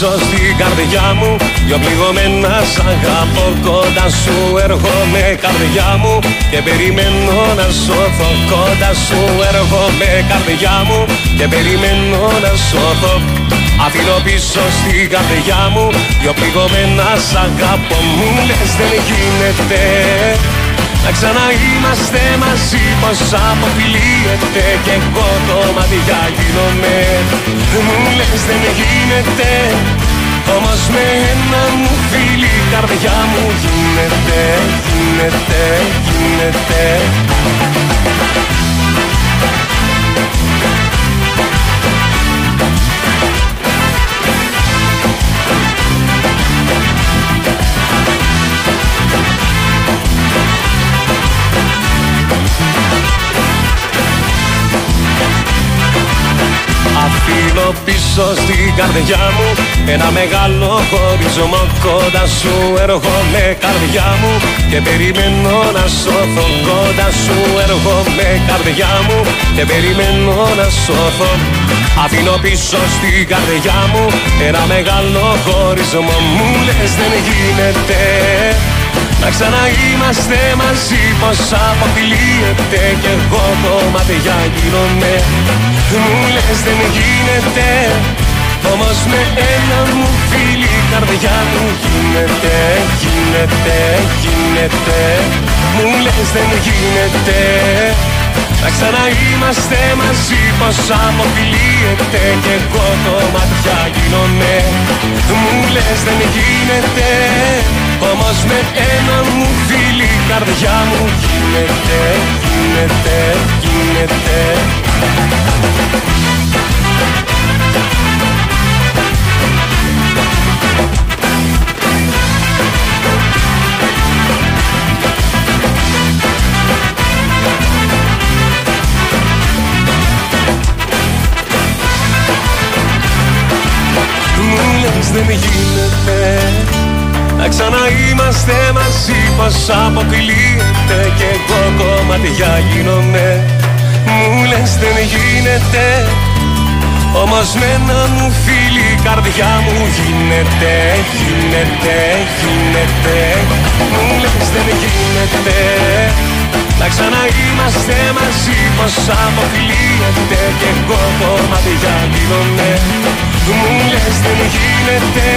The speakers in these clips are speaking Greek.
πίσω στην καρδιά μου. Δυο πληγωμένα σ' αγαπώ, κοντά σου έρχομαι καρδιά μου. Και περιμένω να σωθώ, κοντά σου έρχομαι καρδιά μου. Και περιμένω να σωθώ, αφήνω πίσω στην καρδιά μου. Δυο πληγωμένα σ' αγαπώ, μου λες δεν γίνεται να ξαναείμαστε μαζί, πως αποφυλίεται και εγώ το μάτια γίνομαι. Μου λες δεν γίνεται, όμως με ένα μου φίλι η καρδιά μου γίνεται, γίνεται, γίνεται. Αφήνω πίσω στην καρδιά μου ένα μεγάλο χωρισμό, κοντά σου έρχομαι καρδιά μου. Και περιμένω να σώθω, κοντά σου έρχομαι καρδιά μου. Και περιμένω να σώθω, αφήνω πίσω στην καρδιά μου ένα μεγάλο χωρισμό. Μου λες δεν γίνεται να ξαναείμαστε μαζί, πως αποφυλίεται και εγώ κομμάτια γίνομαι. Μου λες δεν γίνεται, όμως με ένα μου φίλι η καρδιά μου γίνεται, γίνεται, γίνεται. Μου λες δεν γίνεται να ξαναείμαστε μαζί, πως αποφυλίεται και εγώ κομμάτια γίνομαι. Μου λες δεν γίνεται, όμως με έναν μου φίλι η καρδιά μου γίνεται, γίνεται, γίνεται. Μου λες δεν γίνεται να ξαναείμαστε μαζί, πως αποκλείεται και εγώ κομμάτια γίνομαι. Μου λες δεν γίνεται, όμως με ένα μου φίλι η καρδιά μου γίνεται, γίνεται, γίνεται. Μου λες δεν γίνεται να ξαναείμαστε μαζί, πως αποκλείεται και εγώ κομμάτια γίνομαι. Μου λες δεν γίνεται,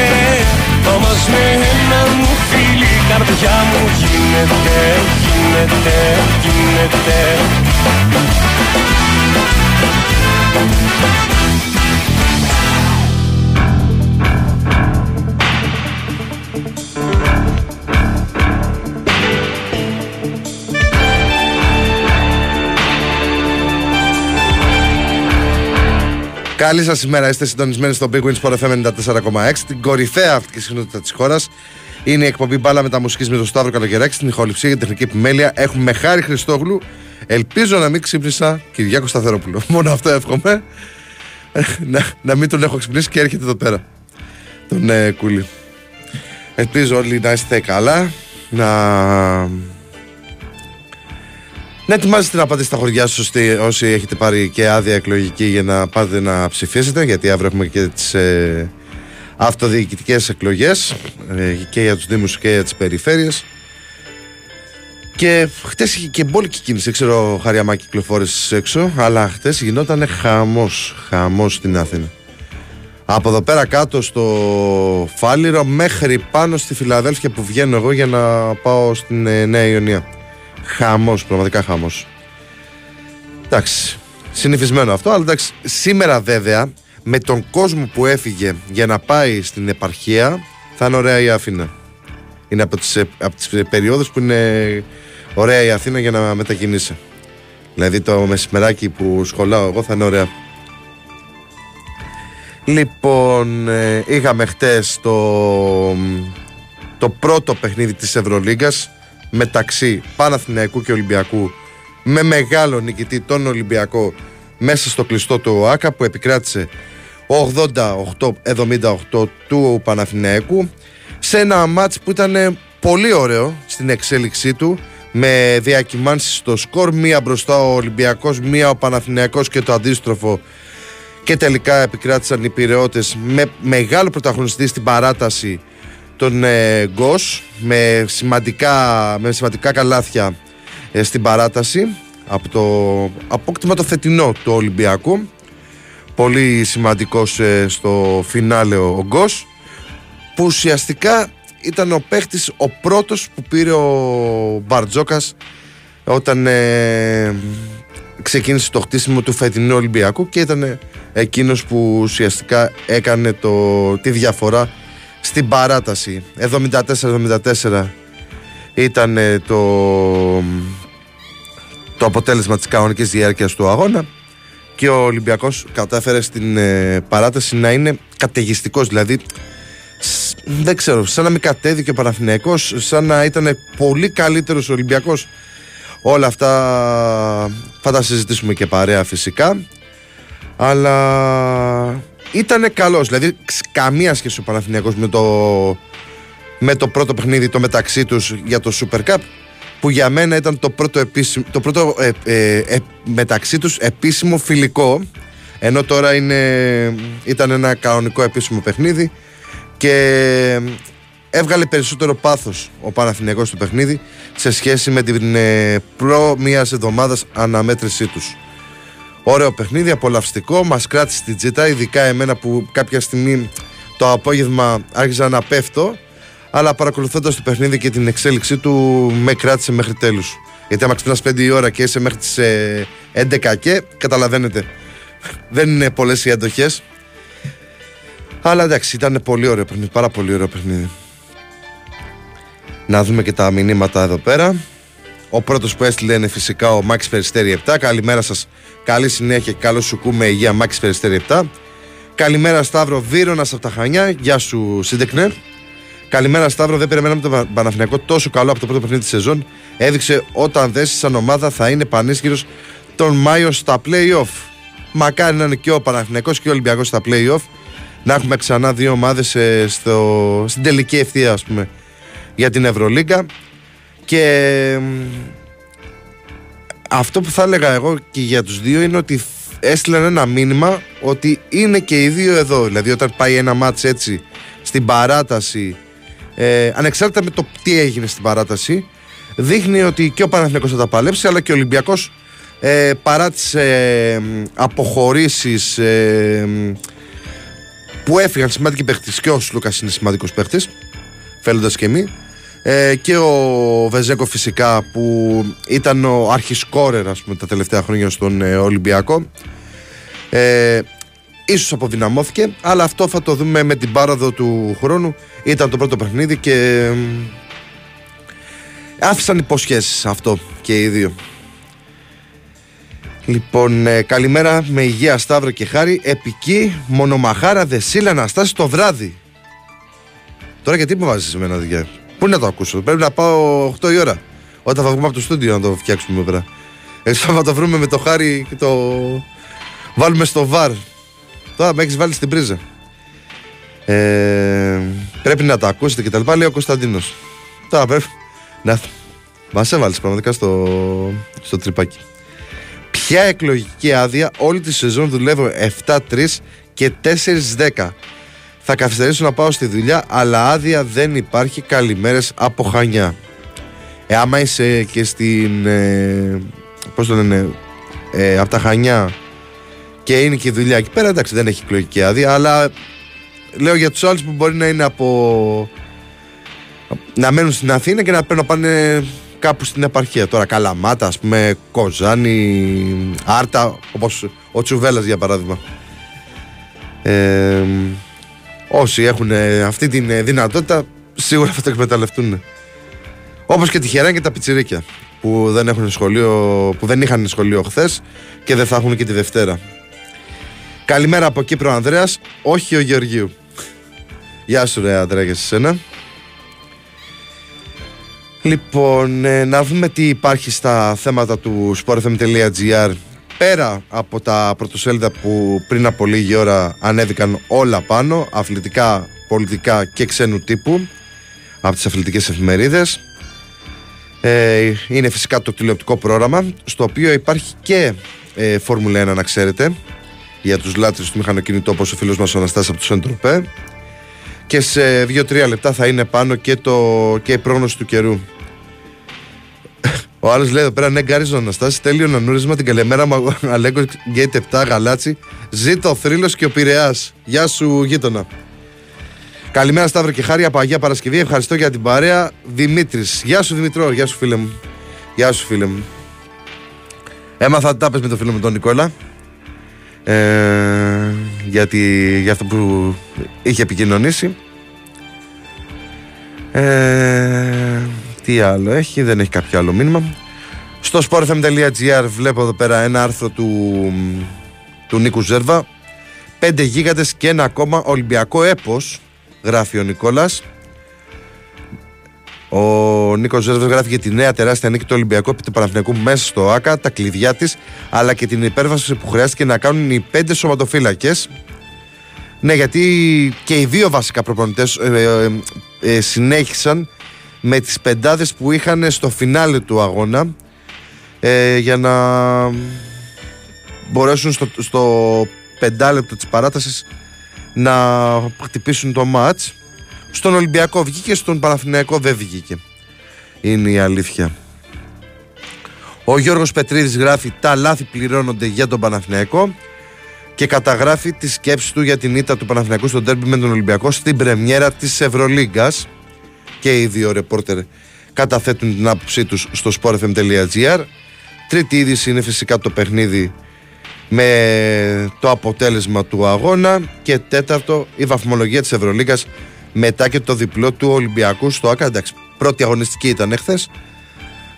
όμως με ένα μου φίλι η καρδιά μου γίνεται, γίνεται, γίνεται. Καλή σας ημέρα, είστε συντονισμένοι στο Big Win Sport FM 94,6, την κορυφαία αυτικής συχνότητα της χώρας. Είναι η εκπομπή Μπάλα Μεταμουσικής με τον Σταύρο Καλογεράκη, στην ηχοληψία και την τεχνική επιμέλεια. Έχουμε Χάρη Χριστόγλου. Ελπίζω να μην ξύπνησα Κυριάκο Σταθερόπουλο. Μόνο αυτό εύχομαι. Να μην τον έχω ξυπνήσει και έρχεται εδώ πέρα. Τον κούλι. Ελπίζω όλοι να είστε καλά. Να ετοιμάζετε να πάτε στα χωριά σας όσοι έχετε πάρει και άδεια εκλογική για να πάτε να ψηφίσετε, γιατί αύριο έχουμε και τις αυτοδιοικητικές εκλογές και για τους Δήμους και για τις περιφέρειες. Και χτες είχε και μπόλικη κίνηση, ξέρω Χαριαμά κυκλοφόρησες έξω, αλλά χτες γινόταν χαμός στην Αθήνα. Από εδώ πέρα κάτω στο Φάληρο μέχρι πάνω στη Φιλαδέλφια που βγαίνω εγώ για να πάω στην Νέα Ιωνία. Χαμός, πραγματικά χαμός. Εντάξει, συνηθισμένο αυτό, αλλά εντάξει, σήμερα βέβαια με τον κόσμο που έφυγε για να πάει στην επαρχία θα είναι ωραία η Αθήνα. Είναι από τις περιόδους που είναι ωραία η Αθήνα για να μετακινήσει. Δηλαδή το μεσημεράκι που σχολάω εγώ θα είναι ωραία. Λοιπόν, είχαμε χτες το πρώτο παιχνίδι της Ευρωλίγκας μεταξύ Παναθηναϊκού και Ολυμπιακού, με μεγάλο νικητή τον Ολυμπιακό μέσα στο κλειστό του ΟΑΚΑ, που επικράτησε 88-78 του Παναθηναϊκού, σε ένα μάτς που ήταν πολύ ωραίο στην εξέλιξή του, με διακυμάνσεις στο σκορ, μία μπροστά ο Ολυμπιακός, μία ο Παναθηναϊκός και το αντίστροφο, και τελικά επικράτησαν οι Πειραιώτες με μεγάλο πρωταγωνιστή στην παράταση τον Γκος, με σημαντικά καλάθια στην παράταση από το απόκτημα το θετινό του Ολυμπιακού. Πολύ σημαντικός στο φινάλε ο Γκος, που ουσιαστικά ήταν ο παίχτης ο πρώτος που πήρε ο Μπαρτζόκας όταν ξεκίνησε το χτίσιμο του φετινού Ολυμπιακού, και ήταν εκείνος που ουσιαστικά έκανε τη διαφορά στην παράταση. 74-74 ήταν το αποτέλεσμα της κανονικής διάρκειας του αγώνα, και ο Ολυμπιακός κατάφερε στην παράταση να είναι καταιγιστικός. Δηλαδή δεν ξέρω, σαν να μην κατέδικε ο Παναθηναϊκός, σαν να ήταν πολύ καλύτερος ο Ολυμπιακός. Όλα αυτά θα τα συζητήσουμε και παρέα φυσικά, αλλά ήτανε καλός. Δηλαδή καμία σχέση ο Παναθηναϊκός με το πρώτο παιχνίδι το μεταξύ τους για το Super Cup, που για μένα ήταν το πρώτο μεταξύ τους επίσημο φιλικό, ενώ τώρα ήταν ένα κανονικό επίσημο παιχνίδι, και έβγαλε περισσότερο πάθος ο Παναθηναϊκός στο παιχνίδι σε σχέση με την προ μιας εβδομάδας αναμέτρησή τους. Ωραίο παιχνίδι, απολαυστικό, μας κράτησε την τζίτα, ειδικά εμένα που κάποια στιγμή το απόγευμα άρχιζα να πέφτω, αλλά παρακολουθώντας το παιχνίδι και την εξέλιξή του με κράτησε μέχρι τέλους. Γιατί άμα ξυπνάς 5 η ώρα και είσαι μέχρι τις 11 και καταλαβαίνετε, δεν είναι πολλές οι αντοχές. Αλλά εντάξει, ήταν πολύ ωραίο παιχνίδι, πάρα πολύ ωραίο παιχνίδι. Να δούμε και τα μηνύματα εδώ πέρα. Ο πρώτος που έστειλε είναι φυσικά ο Μάξ Περιστέρη 7. Καλημέρα σας, καλή συνέχεια, καλό σου κου με υγεία, Μάξ Περιστέρη 7. Καλημέρα Σταύρο, Βύρωνας από τα Χανιά, γεια σου Σύντεκνερ. Καλημέρα Σταύρο, δεν περιμέναμε τον Παναθηναϊκό τόσο καλό από το πρώτο παιχνίδι της σεζόν. Έδειξε όταν δέσει σαν ομάδα θα είναι πανίσχυρος τον Μάιο στα play-off. Μακάρι να είναι και ο Παναθηναϊκός και ο Ολυμπιακός στα play-off. Να έχουμε ξανά δύο ομάδες στην τελική ευθεία, ας πούμε, για την Ευρωλίγκα. Και αυτό που θα έλεγα εγώ και για τους δύο είναι ότι έστειλαν ένα μήνυμα ότι είναι και οι δύο εδώ. Δηλαδή όταν πάει ένα μάτς έτσι στην παράταση, ανεξάρτητα με το τι έγινε στην παράταση, δείχνει ότι και ο Παναθηναϊκός θα τα παλέψει, αλλά και ο Ολυμπιακός παρά τις αποχωρήσεις που έφυγαν σημαντικοί παίχτες, και ο Σλούκας είναι σημαντικός παίχτης, φαίνοντας και εμείς, και ο Βεζέκο φυσικά που ήταν ο αρχισκόρερ, ας πούμε, τα τελευταία χρόνια στον Ολυμπιακό, ίσως αποδυναμώθηκε, αλλά αυτό θα το δούμε με την πάροδο του χρόνου. Ήταν το πρώτο παιχνίδι και άφησαν υποσχέσεις αυτό και οι δύο. Λοιπόν, καλημέρα με υγεία Σταύρο και Χάρη. Επική μονομαχάρα Δεσίλα Αναστάση το βράδυ. Τώρα γιατί μου βάζεις εμένα, παιδιά? Πού να το ακούσω? Πρέπει να πάω 8 η ώρα, όταν θα βγούμε από το στούντιο, να το φτιάξουμε πέρα. Έτσι θα το βρούμε με το Χάρη και το βάλουμε στο βαρ. Τώρα με έχεις βάλει στην πρίζα. Πρέπει να τα ακούσετε και τα λοιπά, λέει ο Κωνσταντίνος. Τώρα πρέπει να... Μας έβαλες πραγματικά στο τρυπάκι. Ποια εκλογική άδεια? Όλη τη σεζόν δουλεύω 7-3 και 4-10. Θα καθυστερήσω να πάω στη δουλειά, αλλά άδεια δεν υπάρχει. Καλημέρες από Χανιά. Άμα είσαι και στην... πώς το λένε... από τα Χανιά και είναι και η δουλειά εκεί πέρα, εντάξει, δεν έχει εκλογική άδεια, αλλά λέω για τους άλλους που μπορεί να είναι από... να μένουν στην Αθήνα και να πάνε... κάπου στην επαρχία. Τώρα Καλαμάτα, ας πούμε, Κοζάνη, Άρτα, όπως ο Τσουβέλλας για παράδειγμα. Όσοι έχουν αυτή τη δυνατότητα σίγουρα θα το εκμεταλλευτούν. Όπως και τυχερά και τα πιτσιρίκια που δεν έχουν σχολείο, που δεν είχαν σχολείο χθες και δεν θα έχουν και τη Δευτέρα. Καλημέρα από Κύπρο Ανδρέας, όχι ο Γεωργίου. Γεια σου ρε Ανδρέα και σε σένα. Λοιπόν, να δούμε τι υπάρχει στα θέματα του sportfm.gr. Πέρα από τα πρωτοσέλιδα που πριν από λίγη ώρα ανέβηκαν όλα πάνω, αθλητικά, πολιτικά και ξένου τύπου, από τις αθλητικές εφημερίδες, είναι φυσικά το τηλεοπτικό πρόγραμμα, στο οποίο υπάρχει και Φόρμουλα 1, να ξέρετε, για τους λάτρεις του μηχανοκινητού, όπως ο φίλος μας ο Αναστάσης από το Σεντροπέ. Και σε 2-3 λεπτά θα είναι πάνω και η πρόγνωση του καιρού. Ο άλλος λέει εδώ πέρα: ναι, γκάριζο Αναστάση, τέλειο να νούρισμα, την καλημέρα μου. Αλέγκο Γκέιτ 7, Γαλάτσι. Ζήτω ο θρύλος και ο Πειραιάς. Γεια σου, γείτονα. Καλημέρα, Σταύρο και Χάρη, από Αγία Παρασκευή. Ευχαριστώ για την παρέα. Δημήτρης. Γεια σου, Δημητρό. Γεια σου, φίλε μου. Γεια σου, φίλε μου. Έμαθα τάπες με τον φίλο μου τον Νικόλα. Για αυτό που είχε επικοινωνήσει. Τι άλλο έχει, δεν έχει κάποιο άλλο μήνυμα. Στο sportfm.gr βλέπω εδώ πέρα ένα άρθρο του Νίκου Ζέρβα. 5 γίγαντες και ένα ακόμα Ολυμπιακό έπος, γράφει ο Νικόλας. Ο Νίκος Ζέρβας γράφει για τη νέα τεράστια νίκη του Ολυμπιακού επί του Παναθηναϊκού μέσα στο ΟΑΚΑ, τα κλειδιά της, αλλά και την υπέρβαση που χρειάστηκε να κάνουν οι 5 σωματοφύλακες. Ναι, γιατί και οι 2 βασικά προπονητές συνέχισαν με τις πεντάδες που είχαν στο φινάλε του αγώνα, για να μπορέσουν στο 5 λεπτό της παράτασης να χτυπήσουν το μάτς. Στον Ολυμπιακό βγήκε, στον Παναθηναϊκό δεν βγήκε. Είναι η αλήθεια. Ο Γιώργος Πετρίδης γράφει: τα λάθη πληρώνονται για τον Παναθηναϊκό, και καταγράφει τη σκέψη του για την ήττα του Παναθηναϊκού στον ντέρμπι με τον Ολυμπιακό στην πρεμιέρα της Ευρωλίγκας. Και οι 2 ρεπόρτερ καταθέτουν την άποψή τους στο sportfm.gr. Τρίτη είδηση είναι φυσικά το παιχνίδι με το αποτέλεσμα του αγώνα, και 4, η βαθμολογία της Ευρωλίγκας μετά και το διπλό του Ολυμπιακού στο ΑΚΑ. Εντάξει, πρώτη αγωνιστική ήταν χθες,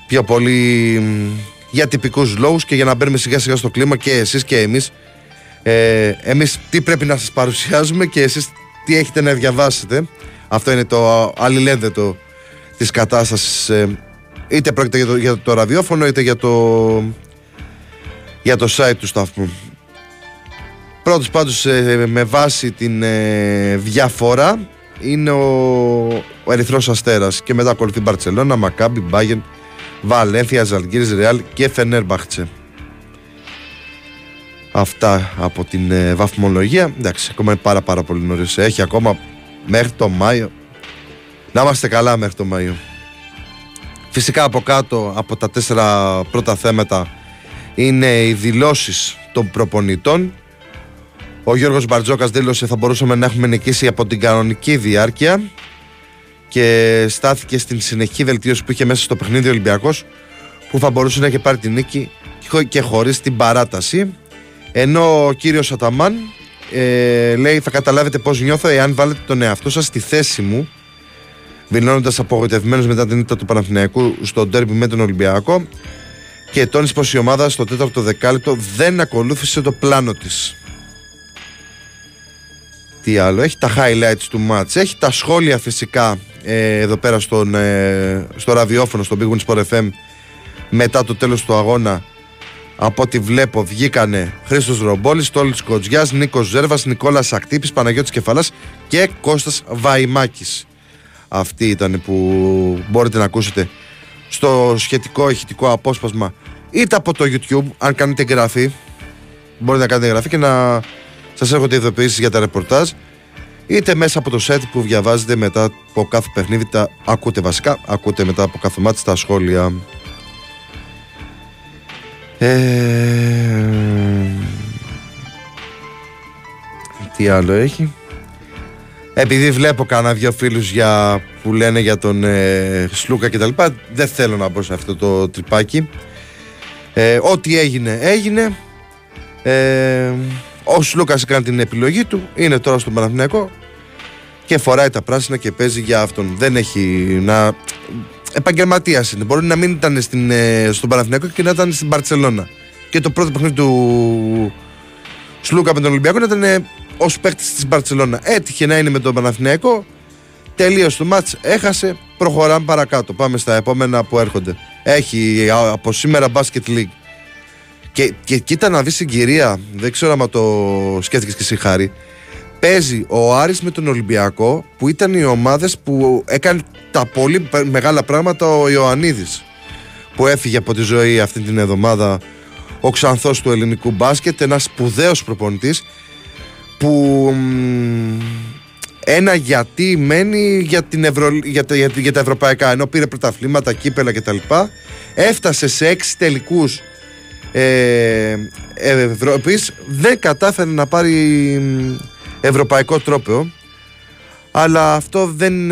πιο πολύ για τυπικούς λόγους και για να μπαίνουμε σιγά σιγά στο κλίμα και εσείς και εμείς. Εμείς τι πρέπει να σας παρουσιάζουμε και εσείς τι έχετε να διαβάσετε. Αυτό είναι το αλληλένδετο της κατάστασης, είτε πρόκειται για το ραδιόφωνο είτε για το site του σταθμού. Πρώτος πάντως, με βάση την διαφορά, είναι ο Ερυθρός Αστέρας, και μετά ακολουθεί Μπαρτσελώνα, Μακάμπι, Μπάγεν, Βαλένθια, Ζαλγκίρις, Ρεάλ και Φενέρμπαχτσε. Αυτά από την βαθμολογία. Εντάξει, ακόμα είναι πάρα πολύ νωρίς. Έχει ακόμα μέχρι το Μάιο. Να είμαστε καλά μέχρι το Μάιο. Φυσικά από κάτω, από τα 4 πρώτα θέματα, είναι οι δηλώσεις των προπονητών. Ο Γιώργος Μπαρτζόκας δήλωσε: θα μπορούσαμε να έχουμε νικήσει από την κανονική διάρκεια, και στάθηκε στην συνεχή βελτίωση που είχε μέσα στο παιχνίδι ο Ολυμπιακός, που θα μπορούσε να έχει πάρει την νίκη και χωρίς την παράταση. Ενώ ο κύριος Αταμάν λέει: θα καταλάβετε πώς νιώθω εάν βάλετε τον εαυτό σας στη θέση μου, δηλώνοντας απογοητευμένος μετά την ήττα του Παναθηναϊκού στο ντέρμπι με τον Ολυμπιακό, και τόνισε πως η ομάδα στο 4ο δεκάλεπτο δεν ακολούθησε το πλάνο της. Τι άλλο, έχει τα highlights του match, έχει τα σχόλια φυσικά εδώ πέρα στο ραδιόφωνο, στο Big Win Sport FM, μετά το τέλος του αγώνα. Από ό,τι βλέπω βγήκανε Χρήστος Ρομπόλης, Τόλης Κοτζιάς, Νίκος Ζέρβας, Νικόλας Ακτύπης, Παναγιώτης Κεφαλάς και Κώστας Βαϊμάκης. Αυτοί ήταν που μπορείτε να ακούσετε στο σχετικό ηχητικό απόσπασμα, είτε από το YouTube, αν κάνετε εγγραφή, μπορείτε να κάνετε εγγραφή και να σας έρχονται ειδοποιήσεις για τα ρεπορτάζ, είτε μέσα από το site που διαβάζετε μετά από κάθε παιχνίδι, τα ακούτε βασικά, ακούτε μετά από κάθε μάτι τα σχόλια. Τι άλλο έχει. Επειδή βλέπω κανένα 2 φίλους που λένε για τον Σλούκα κτλ, δεν θέλω να μπω σε αυτό το τρυπάκι. Ό,τι έγινε. Ο Σλούκας έκανε την επιλογή του, είναι τώρα στον Παναθηναϊκό και φοράει τα πράσινα και παίζει για αυτόν. Δεν έχει να... επαγγελματίας είναι. Μπορεί να μην ήταν στον Παναθηναϊκό και να ήταν στην Μπαρτσελώνα. Και το πρώτο παιχνίδι του Σλούκα με τον Ολυμπιακό ήταν ως παίκτης της Μπαρτσελώνα. Έτυχε να είναι με τον Παναθηναϊκό, τελείωσε το μάτς, έχασε, προχωράμε παρακάτω. Πάμε στα επόμενα που έρχονται. Έχει από σήμερα Basket League. Και κοίτα να δεις συγκυρία, δεν ξέρω άμα το σκέφτηκες και εσύ, Χάρη. Παίζει ο Άρης με τον Ολυμπιακό, που ήταν οι ομάδες που έκανε τα πολύ μεγάλα πράγματα ο Ιωαννίδης, που έφυγε από τη ζωή αυτή την εβδομάδα ο ξανθός του ελληνικού μπάσκετ, ένας σπουδαίος προπονητής που ένα γιατί μένει για τα ευρωπαϊκά, ενώ πήρε πρωταθλήματα, κύπελα κτλ. Έφτασε σε 6 τελικούς Ευρώπης, δεν κατάφερε να πάρει ευρωπαϊκό τρόπαιο, αλλά αυτό δεν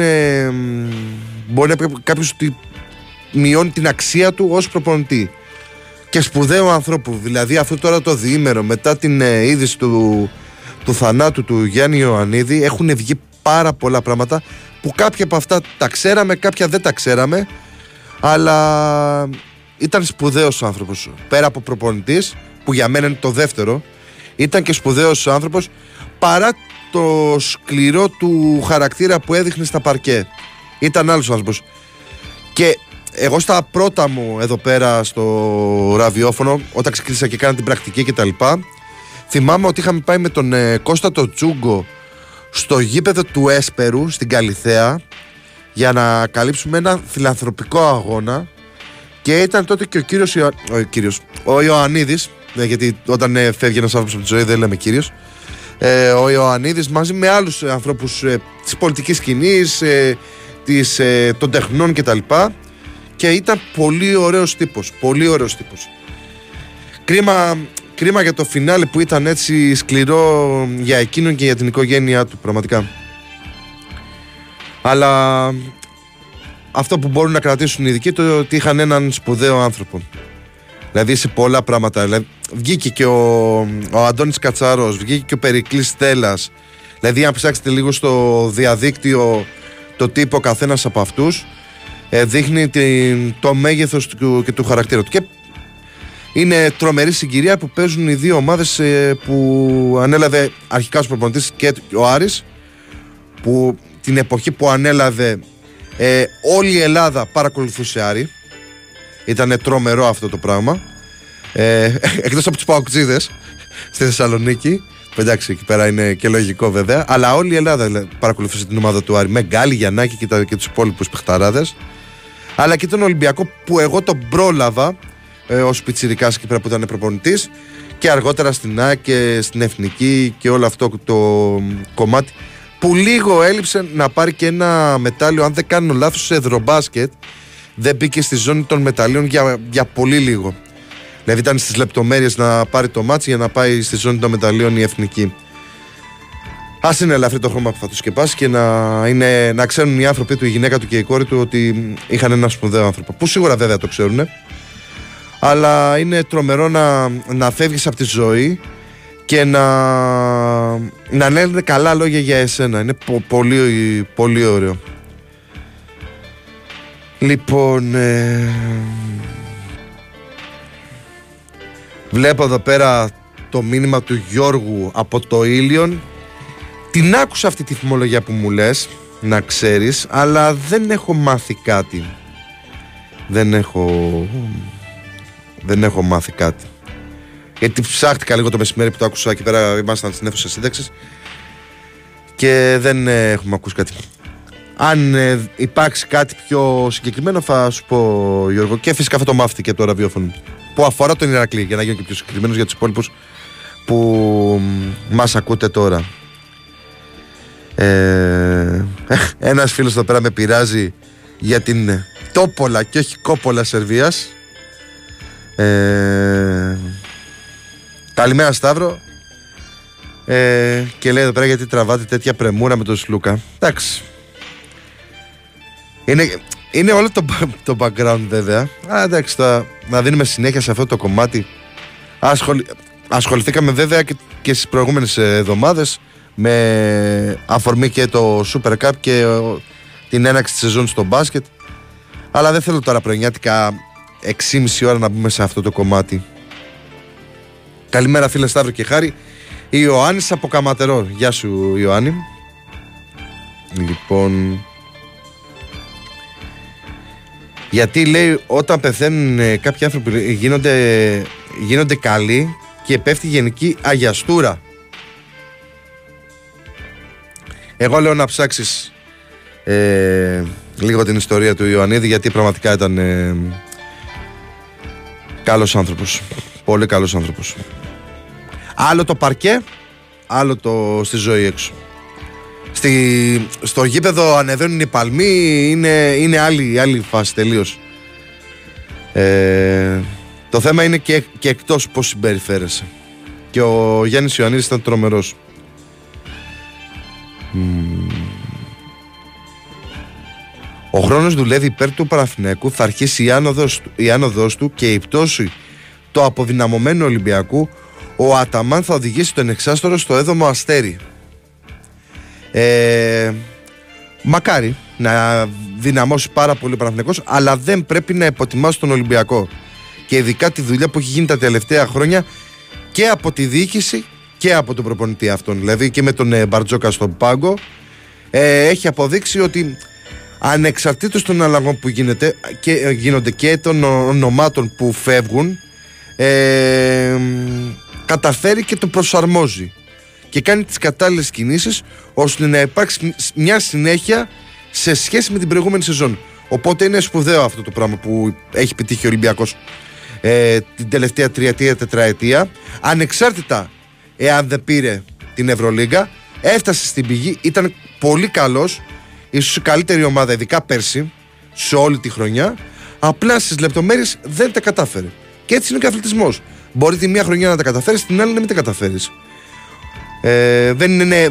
μπορεί να πει κάποιος ότι μειώνει την αξία του ως προπονητή και σπουδαίου ανθρώπου. Δηλαδή αυτό τώρα το διήμερο μετά την είδηση του θανάτου του Γιάννη Ιωαννίδη έχουν βγει πάρα πολλά πράγματα που κάποια από αυτά τα ξέραμε, κάποια δεν τα ξέραμε, αλλά ήταν σπουδαίος άνθρωπος. Πέρα από προπονητής, που για μένα είναι το δεύτερο, ήταν και σπουδαίος άνθρωπος, παρά το σκληρό του χαρακτήρα που έδειχνε στα παρκέ. Ήταν άλλος άνθρωπος. Και εγώ στα πρώτα μου εδώ πέρα στο ραδιόφωνο, όταν ξεκίνησα και κάνα την πρακτική κτλ, θυμάμαι ότι είχαμε πάει με τον Κώστα το Τσούγκο στο γήπεδο του Έσπερου στην Καλιθέα για να καλύψουμε ένα φιλανθρωπικό αγώνα, και ήταν τότε και ο Ιωαννίδης, γιατί όταν φεύγει ένας άνθρωπος από τη ζωή δεν λέμε κύριος, ο Ιωαννίδης μαζί με άλλους ανθρώπους της πολιτικής σκηνής, των τεχνών κτλ. Και ήταν πολύ ωραίος τύπος, πολύ ωραίος τύπος. Κρίμα για το φινάλε που ήταν έτσι σκληρό για εκείνον και για την οικογένειά του πραγματικά. Αλλά αυτό που μπορούν να κρατήσουν οι δικοί το ότι είχαν έναν σπουδαίο άνθρωπο. Δηλαδή σε πολλά πράγματα. Δηλαδή, βγήκε και ο Αντώνης Κατσαρός, βγήκε και ο Περικλής Στέλλας. Δηλαδή αν ψάξετε λίγο στο διαδίκτυο το τύπο καθένας από αυτούς, δείχνει το μέγεθος και του χαρακτήρα του. Και είναι τρομερή συγκυρία που παίζουν οι δύο ομάδες που ανέλαβε αρχικά ο προπονητής και ο Άρης, που την εποχή που ανέλαβε όλη η Ελλάδα παρακολουθούσε Άρη. Ήταν τρομερό αυτό το πράγμα, εκτός από τους ΠΑΟΚτζίδες στη Θεσσαλονίκη. Εντάξει, εκεί πέρα είναι και λογικό βέβαια, αλλά όλη η Ελλάδα παρακολουθούσε την ομάδα του Άρη με Γκάλι, Γιαννάκη και τους υπόλοιπους παιχταράδες. Αλλά και τον Ολυμπιακό που εγώ τον πρόλαβα ως πιτσιρικάς εκεί πέρα που ήταν προπονητής, και αργότερα στην ΑΕΚ και στην Εθνική και όλο αυτό το κομμάτι που λίγο έλειψε να πάρει και ένα μετάλλιο, αν δεν κάνω λάθος, σε Ευρωμπάσκετ. Δεν μπήκε στη ζώνη των μεταλλίων για πολύ λίγο. Δηλαδή ήταν στις λεπτομέρειες να πάρει το μάτς για να πάει στη ζώνη των μεταλλίων η Εθνική. Ας είναι ελαφρύ το χρώμα που θα του σκεπάσει και να ξέρουν οι άνθρωποι του, η γυναίκα του και η κόρη του, ότι είχαν ένα σπουδαίο άνθρωπο. Που σίγουρα βέβαια το ξέρουν. Αλλά είναι τρομερό να φεύγεις από τη ζωή και να λένε καλά λόγια για εσένα. Είναι πολύ, πολύ ωραίο. Λοιπόν, βλέπω εδώ πέρα το μήνυμα του Γιώργου από το Ήλιον. Την άκουσα αυτή τη θυμολογία που μου λες, να ξέρεις, αλλά δεν έχω μάθει κάτι. Δεν έχω μάθει κάτι. Γιατί ψάχτηκα λίγο το μεσημέρι που το άκουσα εκεί πέρα, ήμασταν στην αίθουσα σύνταξης και δεν έχουμε ακούσει κάτι. Αν υπάρξει κάτι πιο συγκεκριμένο θα σου πω, Γιώργο, και φυσικά αυτό το μάθηκα και το ραδιόφωνο που αφορά τον Ηρακλή, για να γίνω και πιο συγκεκριμένος για τους υπόλοιπους που μας ακούτε τώρα. Ένας φίλος εδώ πέρα με πειράζει για την τόπολα και όχι κόπολα Σερβίας. Καλημέρα Σταύρο, και λέει εδώ πέρα γιατί τραβάτε τέτοια πρεμούρα με τον Σλούκα. Εντάξει, είναι όλο το background βέβαια. Εντάξει, να δίνουμε συνέχεια σε αυτό το κομμάτι. Ασχοληθήκαμε βέβαια και στις προηγούμενες εβδομάδες με αφορμή και το Super Cup και την έναξη της σεζόν στο μπάσκετ, αλλά δεν θέλω τώρα πρωινιάτικα 6,5 ώρα να μπούμε σε αυτό το κομμάτι. Καλημέρα φίλε Σταύρο και Χάρη, η Ιωάννης από Καματερό. Γεια σου Ιωάννη. Λοιπόν, γιατί λέει όταν πεθαίνουν κάποιοι άνθρωποι γίνονται καλοί και πέφτει γενική αγιαστούρα. Εγώ λέω να ψάξεις λίγο την ιστορία του Ιωαννίδη, γιατί πραγματικά ήταν καλός άνθρωπος. Πολύ καλός άνθρωπος. Άλλο το παρκέ, άλλο το στη ζωή έξω. Στο γήπεδο ανεβαίνουν οι παλμοί, είναι άλλη φάση τελείως. Το θέμα είναι και εκτός πώς συμπεριφέρεσαι. Και ο Γιάννης Ιωαννίδης ήταν τρομερός. Ο χρόνος δουλεύει υπέρ του Παναθηναϊκού. Θα αρχίσει η άνοδος του και η πτώση του αποδυναμωμένου Ολυμπιακού. Ο Αταμάν θα οδηγήσει τον εξάστορο στο έδωμο αστέρι. Μακάρι να δυναμώσει πάρα πολύ ο Παναθηναϊκός, αλλά δεν πρέπει να υποτιμάσει τον Ολυμπιακό. Και ειδικά τη δουλειά που έχει γίνει τα τελευταία χρόνια και από τη διοίκηση και από τον προπονητή αυτόν. Δηλαδή και με τον Μπαρτζόκα στον πάγκο. Έχει αποδείξει ότι ανεξαρτήτως των αλλαγών που γίνονται και των ονομάτων που φεύγουν, καταφέρει και το προσαρμόζει και κάνει τις κατάλληλες κινήσεις ώστε να υπάρξει μια συνέχεια σε σχέση με την προηγούμενη σεζόν. Οπότε είναι σπουδαίο αυτό το πράγμα που έχει πετύχει ο Ολυμπιακός την τελευταία τετραετία, ανεξάρτητα εάν δεν πήρε την Ευρωλίγκα. Έφτασε στην πηγή, ήταν πολύ καλός, ίσως η καλύτερη ομάδα ειδικά πέρσι σε όλη τη χρονιά. Απλά στις λεπτομέρειες δεν τα κατάφερε. Και έτσι είναι και ο αθλητισμός. Μπορεί τη μία χρονιά να τα καταφέρεις, την άλλη να μην τα καταφέρεις.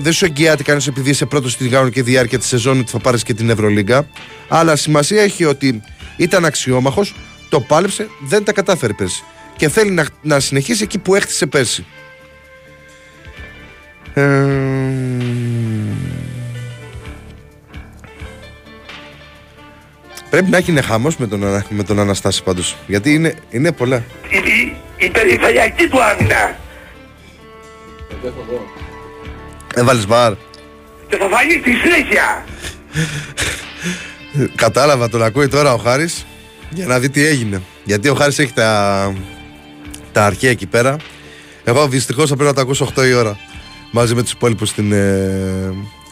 Δεν σου εγγυάται κανείς επειδή είσαι πρώτος στην γάμα και διάρκεια τη σεζόν ότι θα πάρεις και την Ευρωλίγκα. Αλλά σημασία έχει ότι ήταν αξιόμαχος, το πάλεψε, δεν τα κατάφερε πέρσι. Και θέλει να συνεχίσει εκεί που έχτισε πέρσι. Πρέπει να γίνει χαμός με τον Αναστάση πάντως, γιατί είναι πολλά. Η περιφερειακή του άμυνα. Έβαλες βαρ. Και θα φάγεις τη συνέχεια. Κατάλαβα, τον ακούει τώρα ο Χάρης για να δει τι έγινε. Γιατί ο Χάρης έχει τα αρχαία εκεί πέρα. Εγώ δυστυχώς θα πρέπει να τα ακούσω 8 η ώρα. Μαζί με τους υπόλοιπους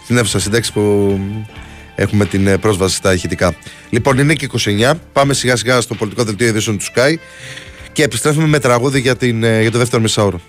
στην αίθουσα συντάξη που έχουμε την πρόσβαση στα ηχητικά. Λοιπόν, είναι και 29. Πάμε σιγά σιγά στο πολιτικό δελτίο ειδήσεων του Sky και επιστρέφουμε με τραγούδι για το δεύτερο μισάωρο.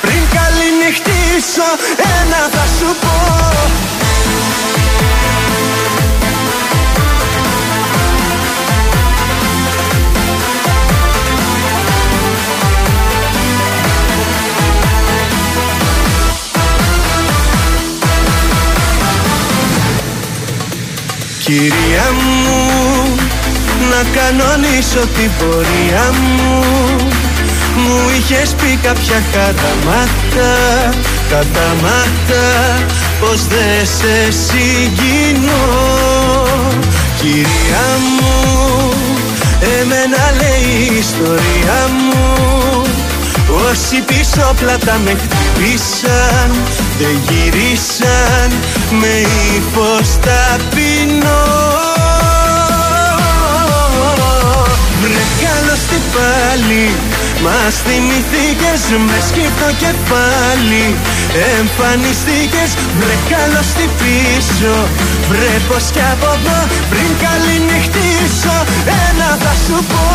Πριν καληνυχτήσω, ένα θα σου πω. Κυρία μου, να κανονίσω την πορεία μου. Μου είχες πει κάποια καταμάτα, πως δεν σε συγκινώ. Κυρία μου, εμένα λέει η ιστορία μου. Όσοι πίσω πλάτα με χτυπήσαν, δεν γυρίσαν με ύφος ταπεινό. Βρε καλώς την πάλι, Μας θυμηθήκες με σκύπτο κεφάλι. Εμφανιστήκες, βρε καλώς στη πίσω. Βρε πως κι από εδώ πριν καληνυχτήσω. Ένα θα σου πω,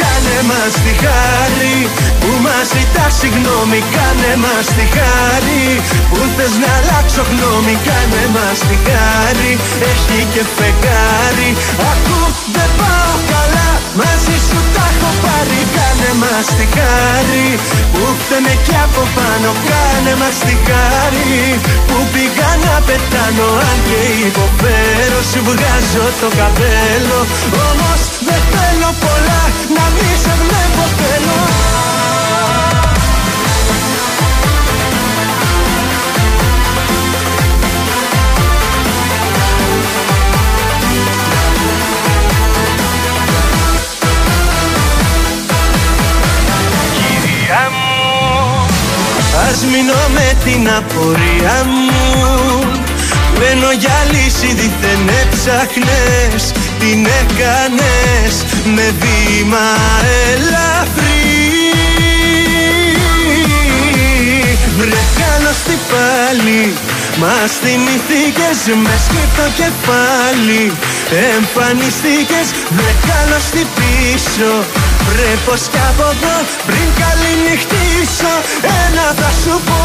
κάνε μας τη χάρη που μας ζητάς συγγνώμη. Κάνε μας τη χάρη που θες να αλλάξω γνώμη. Κάνε μας τη χάρη, έχει και φεγγάρι. Ακού, δεν πάω καλά, μαζί σου τα έχω πάρει. Κάνε μας τη χάρη που φταίνε κι από πάνω. Κάνε μας τη χάρη που πήγα να πετάνω. Αν και υποφέρω, σου βγάζω το καπέλο. Όμως δεν θέλω πολλά, να μη σε βλέπω θέλω. Ας μείνω με την απορία μου. Μένω για λύση δίθεν έψαχνες. Την έκανες με βήμα ελαφρύ. Βρε καλώς την πάλι. Μας θυμηθήκες με σκύπτο κεφάλι. Εμφανιστήκες, βρε καλώς την πίσω. Βρε πως κι από εδώ πριν καληνυχτήσω. Ένα θα σου πω,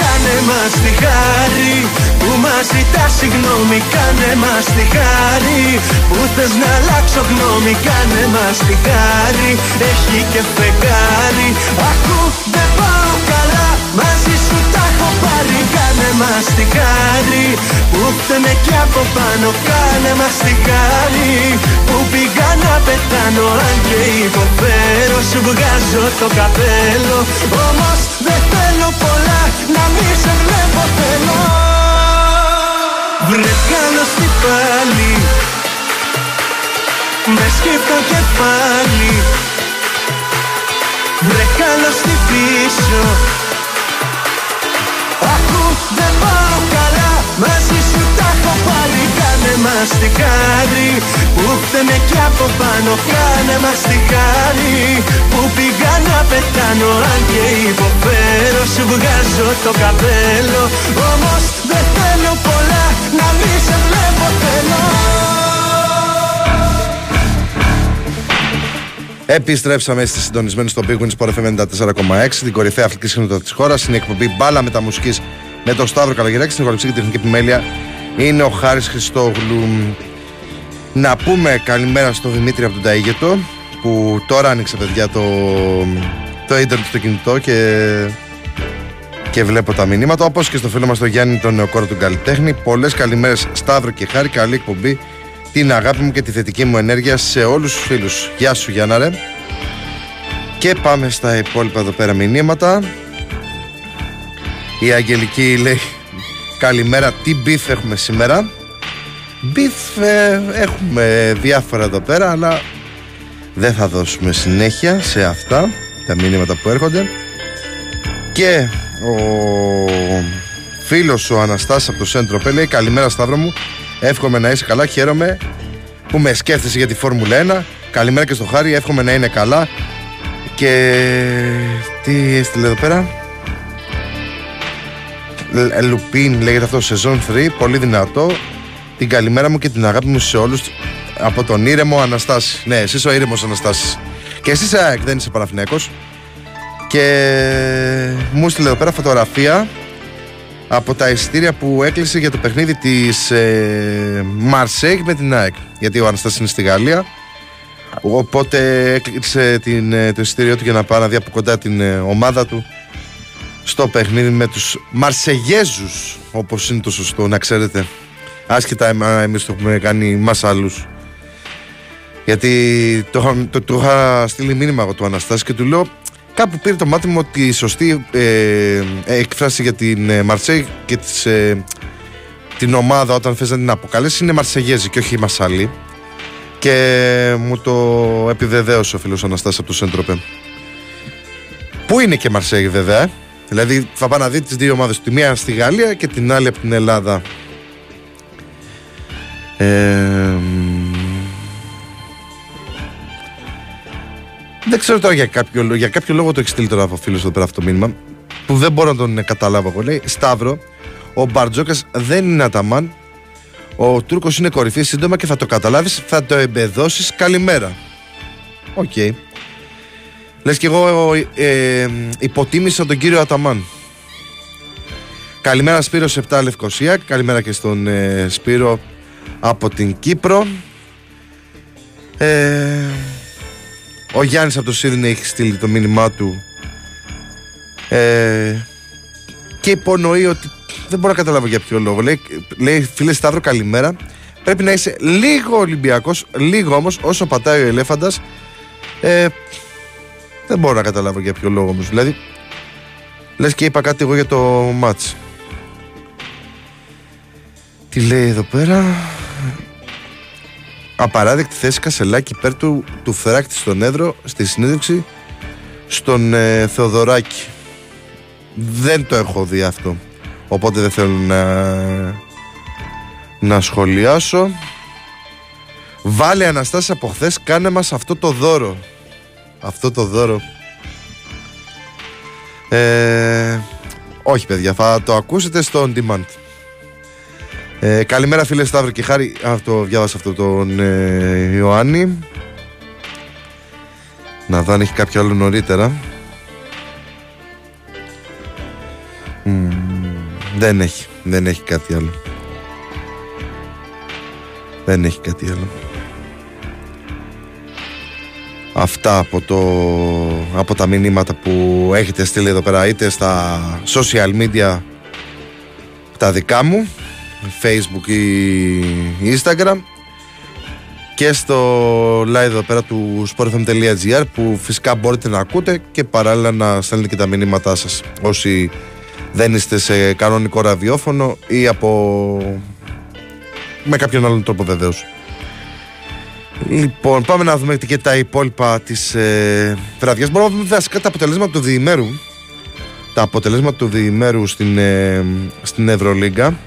κάνε μας τη χάρη που μας ζητάς συγγνώμη. Κάνε μας τη χάρη που θες να αλλάξω γνώμη. Κάνε μας τη χάρη, έχει και φεγγάρι. Ακού, δεν πάω καλά, μαζί σου τα έχω πάρει. Κάνε μας τη χάρη που φταίνε κι από πάνω. Κάνε μας τη χάρη που πήγα να πετάνω. Αν και υποφέρω, σου βγάζω το καπέλο. Όμως δεν θέλω πολλά, να μη σε βλέπω θέλω. Βρε καλώς την πάλι. Με σκύπτο κεφάλι. Βρε καλώς την πίσω. Ακού, δεν πάω καλά, μαζί σου τα έχω πάλι. Κάνε μας τη χάρη που φταίνε κι από πάνω. Κάνε μας τη χάρη που πήγα να πετάνω. Αν και υποφέρω, σου βγάζω το καπέλο. Όμως δεν θέλω πολλά, να μη σε βλέπω θέλω. Επιστρέψαμε, είστε συντονισμένοι στο Big Win Sport FM 94,6, την κορυφαία αθλητική συχνότητα της χώρας. Είναι η εκπομπή Μπάλα Μεταμουσικής με τον Σταύρο Καλογεράκη. Στην οικονομική και τεχνική επιμέλεια είναι ο Χάρης Χριστόγλου. Να πούμε καλημέρα στον Δημήτρη από τον Ταίγετο, που τώρα άνοιξε, παιδιά, το ίντερνετ στο κινητό και βλέπω τα μηνύματα. Όπως και στο φίλο μας τον Γιάννη, τον νεοκόρο του καλλιτέχνη. Πολλές καλημέρες, Σταύρο και Χάρη. Καλή εκπομπή. Την αγάπη μου και τη θετική μου ενέργεια σε όλους τους φίλους. Γεια σου Γιάννα ρε. Και πάμε στα υπόλοιπα εδώ πέρα μηνύματα. Η Αγγελική λέει καλημέρα, τι μπιφ έχουμε σήμερα. Μπιφ έχουμε διάφορα εδώ πέρα, αλλά δεν θα δώσουμε συνέχεια σε αυτά τα μηνύματα που έρχονται. Και ο φίλος ο Αναστάσης από το Σέντροπε λέει καλημέρα Σταύρο μου. Εύχομαι να είσαι καλά, χαίρομαι που με σκέφτεσαι για τη Φόρμουλα 1. Καλημέρα και στο Χάρη, εύχομαι να είναι καλά. Και τι έστειλε εδώ πέρα, Λουπίν λέγεται αυτό, σεζόν 3, πολύ δυνατό. Την καλημέρα μου και την αγάπη μου σε όλους από τον ήρεμο Αναστάση. Ναι, εσείς ο ήρεμος Αναστάσης. Και εσύ είσαι ΑΕΚ, δεν είσαι Παναθηναϊκός. Και μου έστειλε εδώ πέρα φωτογραφία από τα εισιτήρια που έκλεισε για το παιχνίδι της Μαρσέιγ με την ΑΕΚ, γιατί ο Αναστάσης είναι στη Γαλλία, οπότε έκλεισε το εισιτήριό του για να πάει να δει από κοντά την ομάδα του στο παιχνίδι με τους Μαρσεγέζους, όπως είναι το σωστό να ξέρετε, άσχετα εμείς το έχουμε κάνει μας άλλους, γιατί το είχα στείλει μήνυμα εγώ του Αναστάση και του λέω κάπου πήρε το μάτι μου ότι η σωστή εκφράση για την Μαρσέιγ και την ομάδα όταν θες να την αποκαλέσει είναι Μαρσεγέζη και όχι Μασάλι. Και μου το επιβεβαίωσε ο φίλος Αναστάσης από το Σέντροπε. Πού είναι και Μαρσέιγ βέβαια. Δηλαδή θα πάει να δει τις δύο ομάδες, τη μία στη Γαλλία και την άλλη από την Ελλάδα. Δεν ξέρω τώρα για κάποιο λόγο το έχει στείλει τώρα ο φίλος εδώ πέρα αυτό το μήνυμα, που δεν μπορώ να τον καταλάβω εγώ. Λέει Σταύρο, ο Μπαρτζόκας δεν είναι Αταμάν. Ο Τούρκος είναι κορυφή σύντομα και θα το καταλάβεις, θα το εμπεδώσεις. Καλημέρα. Οκ. Okay. Λες κι εγώ υποτίμησα τον κύριο Αταμάν. Καλημέρα Σπύρο 7 Λευκοσία. Καλημέρα και στον Σπύρο από την Κύπρο. Ο Γιάννης από το Σύρινε έχει στείλει το μήνυμά του και υπονοεί ότι δεν μπορώ να καταλάβω για ποιο λόγο. Λέει φίλε Σταύρο καλημέρα. Πρέπει να είσαι λίγο Ολυμπιακός, λίγο όμως όσο πατάει ο ελέφαντας. Δεν μπορώ να καταλάβω για ποιο λόγο όμως. Δηλαδή λες και είπα κάτι εγώ για το μάτς. Τι λέει εδώ πέρα. Απαράδεκτη θέση Κασελάκη υπέρ του Φεράκτη στον Έβρο στη συνέντευξη στον Θεοδωράκη. Δεν το έχω δει αυτό, οπότε δεν θέλω να σχολιάσω. Βάλε Αναστάση από χθες, κάνε μας αυτό το δώρο. Αυτό το δώρο. Όχι παιδιά, θα το ακούσετε στο on demand. Καλημέρα φίλε Σταύρο και Χάρη. Αυτό διάβασα αυτό τον Ιωάννη. Να δω αν έχει κάποιο άλλο νωρίτερα. Δεν έχει κάτι άλλο. Δεν έχει κάτι άλλο. Αυτά από τα μηνύματα που έχετε στείλει εδώ πέρα, είτε στα social media τα δικά μου, Facebook ή Instagram, και στο live εδώ πέρα του sportfm.gr, που φυσικά μπορείτε να ακούτε και παράλληλα να στέλνετε και τα μηνύματά σας όσοι δεν είστε σε κανονικό ραδιόφωνο ή από με κάποιον άλλον τρόπο βεβαίως. Λοιπόν, πάμε να δούμε και τα υπόλοιπα της βραδιάς. Μπορούμε να δούμε δασικά τα αποτελέσματα του διημέρου. Τα αποτελέσματα του διημέρου στην Ευρωλίγκα,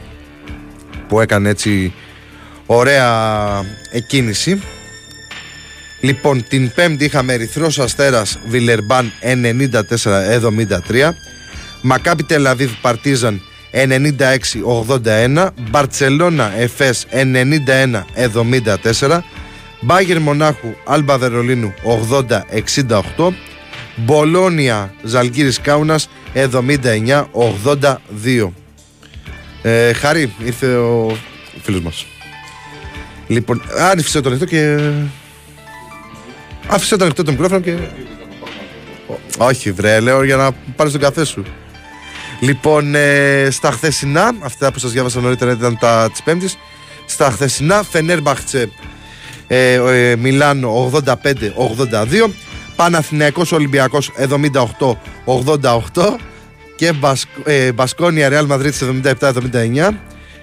που έκανε έτσι ωραία εκκίνηση. Λοιπόν, την Πέμπτη είχαμε Ερυθρός Αστέρας Βιλερμπάν 94-73, Μακάμπι Τελαβίβ Παρτίζαν 96-81, Μπαρτσελώνα Εφές 91-74, Μπάγερ Μονάχου Άλμπα Βερολίνου 80-68, Μπολόνια Ζαλγκύρης Κάουνας 79-82. Χαρή, ήρθε ο φίλος μας. Λοιπόν, άνοιξε το ανοιχτό και άφησε το ανοιχτό το μικρόφωνο και όχι βρε, λέω για να πάρεις τον καφέ σου. Λοιπόν, στα χθεσινά, αυτά που σας διάβασα νωρίτερα ήταν τα της Πέμπτης. Στα χθεσινά, Φενέρμπαχτσε Μιλάνο 85-82, Παναθηναϊκός Ολυμπιακός 78-88 και Μπασκόνια Ρεάλ Μαδρίτης 77-79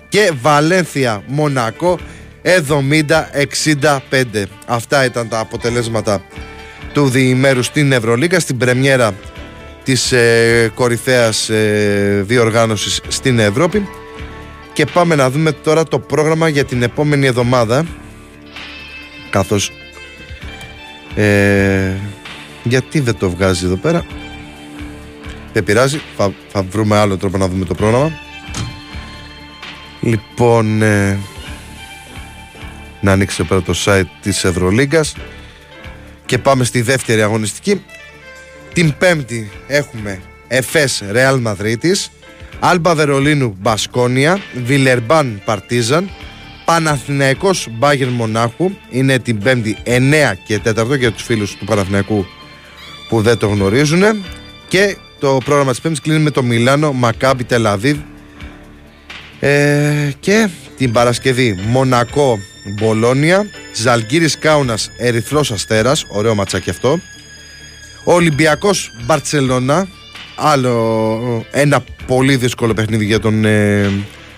και Βαλένθια Μονακό 70-65. Αυτά ήταν τα αποτελέσματα του διημέρου στην Ευρωλίγκα, στην πρεμιέρα της κορυφαίας διοργάνωσης στην Ευρώπη. Και πάμε να δούμε τώρα το πρόγραμμα για την επόμενη εβδομάδα, καθώς γιατί δεν το βγάζει εδώ πέρα. Δεν πειράζει, θα βρούμε άλλο τρόπο να δούμε το πρόγραμμα. Λοιπόν, να ανοίξει πέρα το site της Ευρωλίγκας και πάμε στη δεύτερη αγωνιστική. Την Πέμπτη έχουμε Εφές Ρεάλ Μαδρίτης, Άλμπα Βερολίνου Μπασκόνια, Βιλερμπάν Παρτίζαν, Παναθηναϊκός Μπάγερν Μονάχου. Είναι την Πέμπτη 9 και 4 για τους φίλους του Παναθηναϊκού που δεν το γνωρίζουν. Και το πρόγραμμα της Πέμπτης κλείνει με το Μιλάνο Μακάμπι Τελαβίβ, και την Παρασκευή Μονακό Μπολόνια, Ζαλγκύρης Κάουνας Ερυθρός Αστέρας, ωραίο ματσάκι αυτό, Ολυμπιακός Μπαρτσελώνα, άλλο ένα πολύ δύσκολο παιχνίδι για τον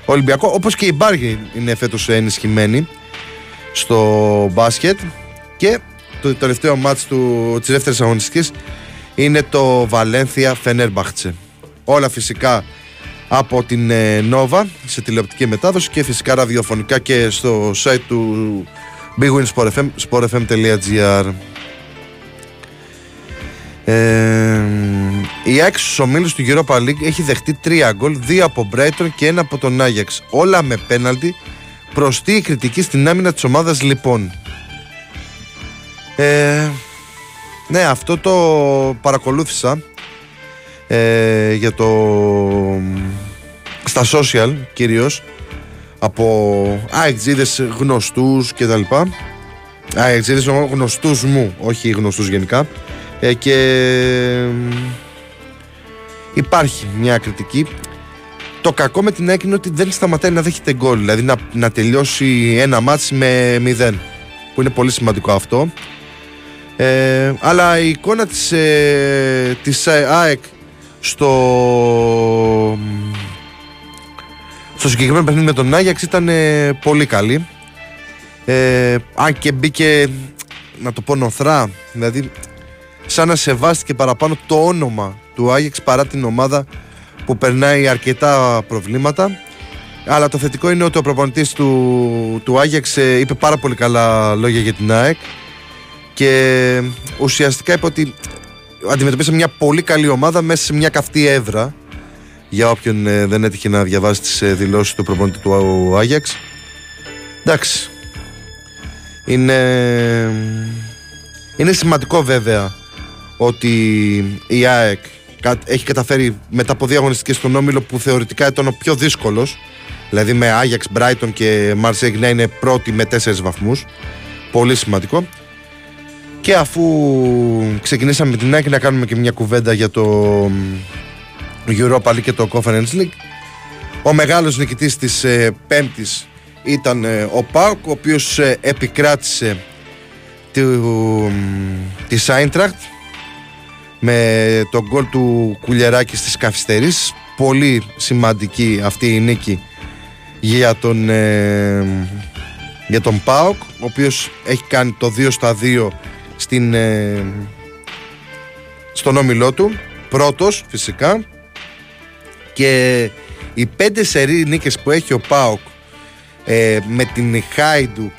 Ολυμπιακό, όπως και η Μπάργη είναι φέτος ενισχυμένη στο μπάσκετ. Και το τελευταίο μάτς της δεύτερης αγωνιστικής είναι το Βαλένθια Φενέρμπαχτσε. Όλα φυσικά από την Nova σε τηλεοπτική μετάδοση και φυσικά ραδιοφωνικά και στο site του Big Win Sport FM, sportfm.gr. Η ΑΕΚ στους ομίλους του Europa League έχει δεχτεί 3 γκολ, 2 από Μπράιτον και 1 από τον Άγιαξ. Όλα με πέναλτι. Προστεί η κριτική στην άμυνα της ομάδας λοιπόν. Ναι, αυτό το παρακολούθησα για το... στα social κυρίως, από Άγιαξίδες γνωστούς και τα λοιπά. Άγιαξίδες γνωστούς μου, όχι γνωστούς γενικά. Και υπάρχει μια κριτική. Το κακό με την ΑΕΚ είναι ότι δεν σταματάει να δέχεται γκολ. Δηλαδή να τελειώσει ένα μάτς με 0, που είναι πολύ σημαντικό αυτό. Αλλά η εικόνα της ΑΕΚ στο συγκεκριμένο παιχνίδι με τον Άγιαξ ήταν πολύ καλή. Αν και μπήκε, να το πω νοθρά, δηλαδή σαν να σεβάστηκε παραπάνω το όνομα του Άγιαξ παρά την ομάδα που περνάει αρκετά προβλήματα. Αλλά το θετικό είναι ότι ο προπονητής του Άγιαξ είπε πάρα πολύ καλά λόγια για την ΑΕΚ και ουσιαστικά είπε ότι αντιμετωπίσαμε μια πολύ καλή ομάδα μέσα σε μια καυτή έβρα, για όποιον δεν έτυχε να διαβάσει τις δηλώσεις του προπονητή του Άγιαξ. Εντάξει, είναι σημαντικό βέβαια ότι η ΑΕΚ έχει καταφέρει μετά από 2 αγωνιστικές στον όμιλο που θεωρητικά ήταν ο πιο δύσκολος, δηλαδή με Άγιαξ, Μπράιτον και Μαρσέιγ, να είναι πρώτη με 4 βαθμούς. Πολύ σημαντικό. Και αφού ξεκινήσαμε με την ΑΕΚ, να κάνουμε και μια κουβέντα για το Europa League και το Conference League. Ο μεγάλος νικητής της πέμπτης ήταν ο ΠΑΟΚ, ο οποίος επικράτησε τη Άιντραχτ με τον γκολ του Κουλιεράκη στις καθυστερήσεις. Πολύ σημαντική αυτή η νίκη για τον ΠΑΟΚ, ο οποίος έχει κάνει το 2-2 στον όμιλό του, πρώτος φυσικά. Και οι 5 σερί νίκες που έχει ο ΠΑΟΚ, με την Χάιντουκ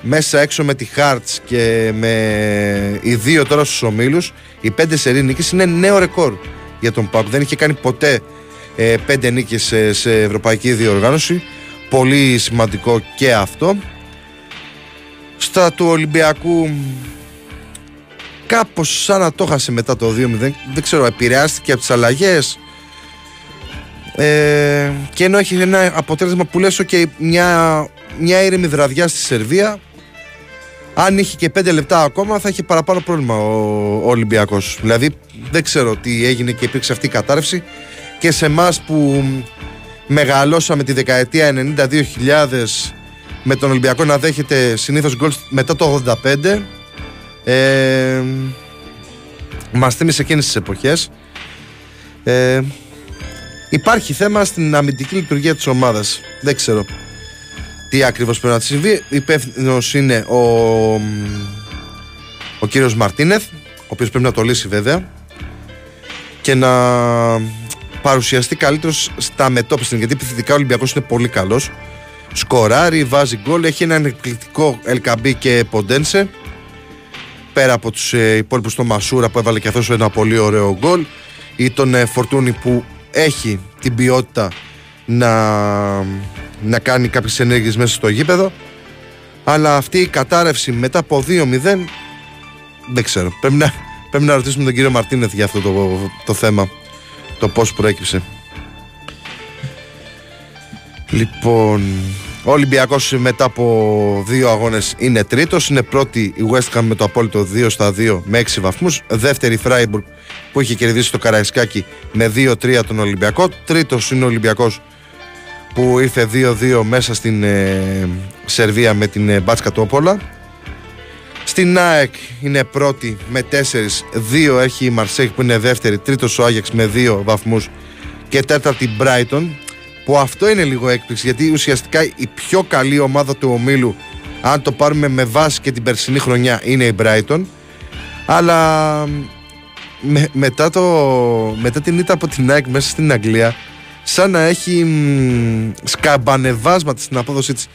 μέσα έξω, με τη Χάρτς και με οι 2 τώρα στους ομίλους, οι 5 σερί νίκες είναι νέο ρεκόρ για τον ΠΑΟΚ. Δεν είχε κάνει ποτέ 5 νίκες σε ευρωπαϊκή διοργάνωση. Πολύ σημαντικό και αυτό. Στα του Ολυμπιακού κάπως σαν να το χάσε μετά το 2-0. Δεν ξέρω, επηρεάστηκε από τις αλλαγές. Και ενώ έχει ένα αποτέλεσμα που λες και μια ήρεμη δραδιά στη Σερβία, αν είχε και 5 λεπτά ακόμα θα είχε παραπάνω πρόβλημα ο Ολυμπιακός. Δηλαδή δεν ξέρω τι έγινε και υπήρξε αυτή η κατάρρευση. Και σε εμάς που μεγαλώσαμε τη δεκαετία 90-2000 με τον Ολυμπιακό να δέχεται συνήθως γκολ μετά το 85, μας θύμισε εκείνες τις εποχές. Υπάρχει θέμα στην αμυντική λειτουργία της ομάδας. Δεν ξέρω τι ακριβώς πρέπει να της συμβεί. Υπεύθυνος είναι ο κύριος Μαρτίνεθ, ο οποίος πρέπει να το λύσει βέβαια και να παρουσιαστεί καλύτερος στα μετώπιση, γιατί επιθετικά ο Ολυμπιακός είναι πολύ καλός. Σκοράρει, βάζει γκολ, έχει έναν εκπληκτικό Ελκαμπή και Ποντένσε, πέρα από τους υπόλοιπους, τον Μασούρα που έβαλε και αυτός ένα πολύ ωραίο γκολ, ή τον Φορτούνη που έχει την ποιότητα να κάνει κάποιες ενέργειες μέσα στο γήπεδο. Αλλά αυτή η κατάρρευση μετά από 2-0, δεν ξέρω, πρέπει να ρωτήσουμε τον κύριο Μαρτίνεθ για αυτό το θέμα, το πώς προέκυψε. Λοιπόν, ο Ολυμπιακός μετά από 2 αγώνες είναι τρίτος. Είναι πρώτη η West Ham με το απόλυτο 2-2 με 6 βαθμούς. Δεύτερη η Freiburg που είχε κερδίσει το Καραϊσκάκι με 2-3 τον Ολυμπιακό. Τρίτος είναι ο Ολυμπιακός που ήρθε 2-2 μέσα στην Σερβία με την Μπατσκατόπολα. Στην ΑΕΚ είναι πρώτη με 4, 2 έχει η Μαρσέιγ που είναι δεύτερη, τρίτος ο Άγιαξ με 2 βαθμούς και τέταρτη Brighton, που αυτό είναι λίγο έκπληξη, γιατί ουσιαστικά η πιο καλή ομάδα του ομίλου, αν το πάρουμε με βάση και την περσινή χρονιά, είναι η Brighton. Αλλά μετά την ήττα από την ΑΕΚ μέσα στην Αγγλία, σαν να έχει σκαμπανεβάσματα στην απόδοσή της,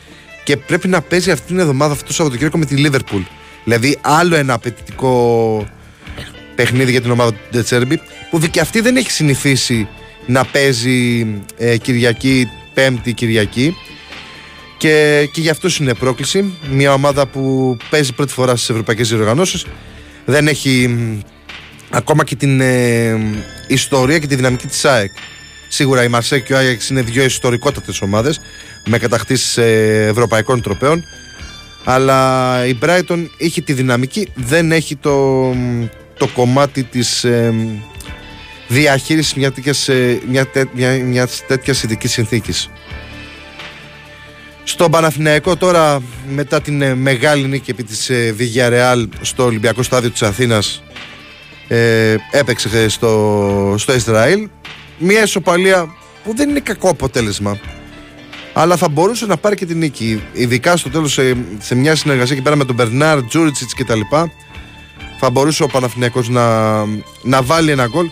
και πρέπει να παίζει αυτή την εβδομάδα, αυτό το Σαββατοκύριακο, με τη Liverpool. Δηλαδή άλλο ένα απαιτητικό παιχνίδι για την ομάδα του Ντετσέρμπι, που και αυτή δεν έχει συνηθίσει να παίζει Κυριακή, Πέμπτη, Κυριακή. Και για αυτούς είναι πρόκληση. Μια ομάδα που παίζει πρώτη φορά στις ευρωπαϊκές διοργανώσεις. Δεν έχει ακόμα και την ιστορία και τη δυναμική της ΑΕΚ. Σίγουρα η Μαρσέιγ και ο Άγιαξ είναι δύο ιστορικότατες ομάδες με κατακτήσεις ευρωπαϊκών τροπέων. Αλλά η Brighton έχει τη δυναμική, δεν έχει το κομμάτι της διαχείρισης μιας τέτοιας ειδικής συνθήκης. Στον Παναθηναϊκό τώρα, μετά την μεγάλη νίκη επί της Villarreal στο Ολυμπιακό Στάδιο της Αθήνας, έπαιξε στο Ισραήλ. Μια ισοπαλία που δεν είναι κακό αποτέλεσμα, αλλά θα μπορούσε να πάρει και την νίκη. Ειδικά στο τέλος, σε μια συνεργασία εκεί πέρα με τον Μπερνάρ, Τζούριτσιτς κτλ., θα μπορούσε ο Παναθηναϊκός να βάλει ένα γκολ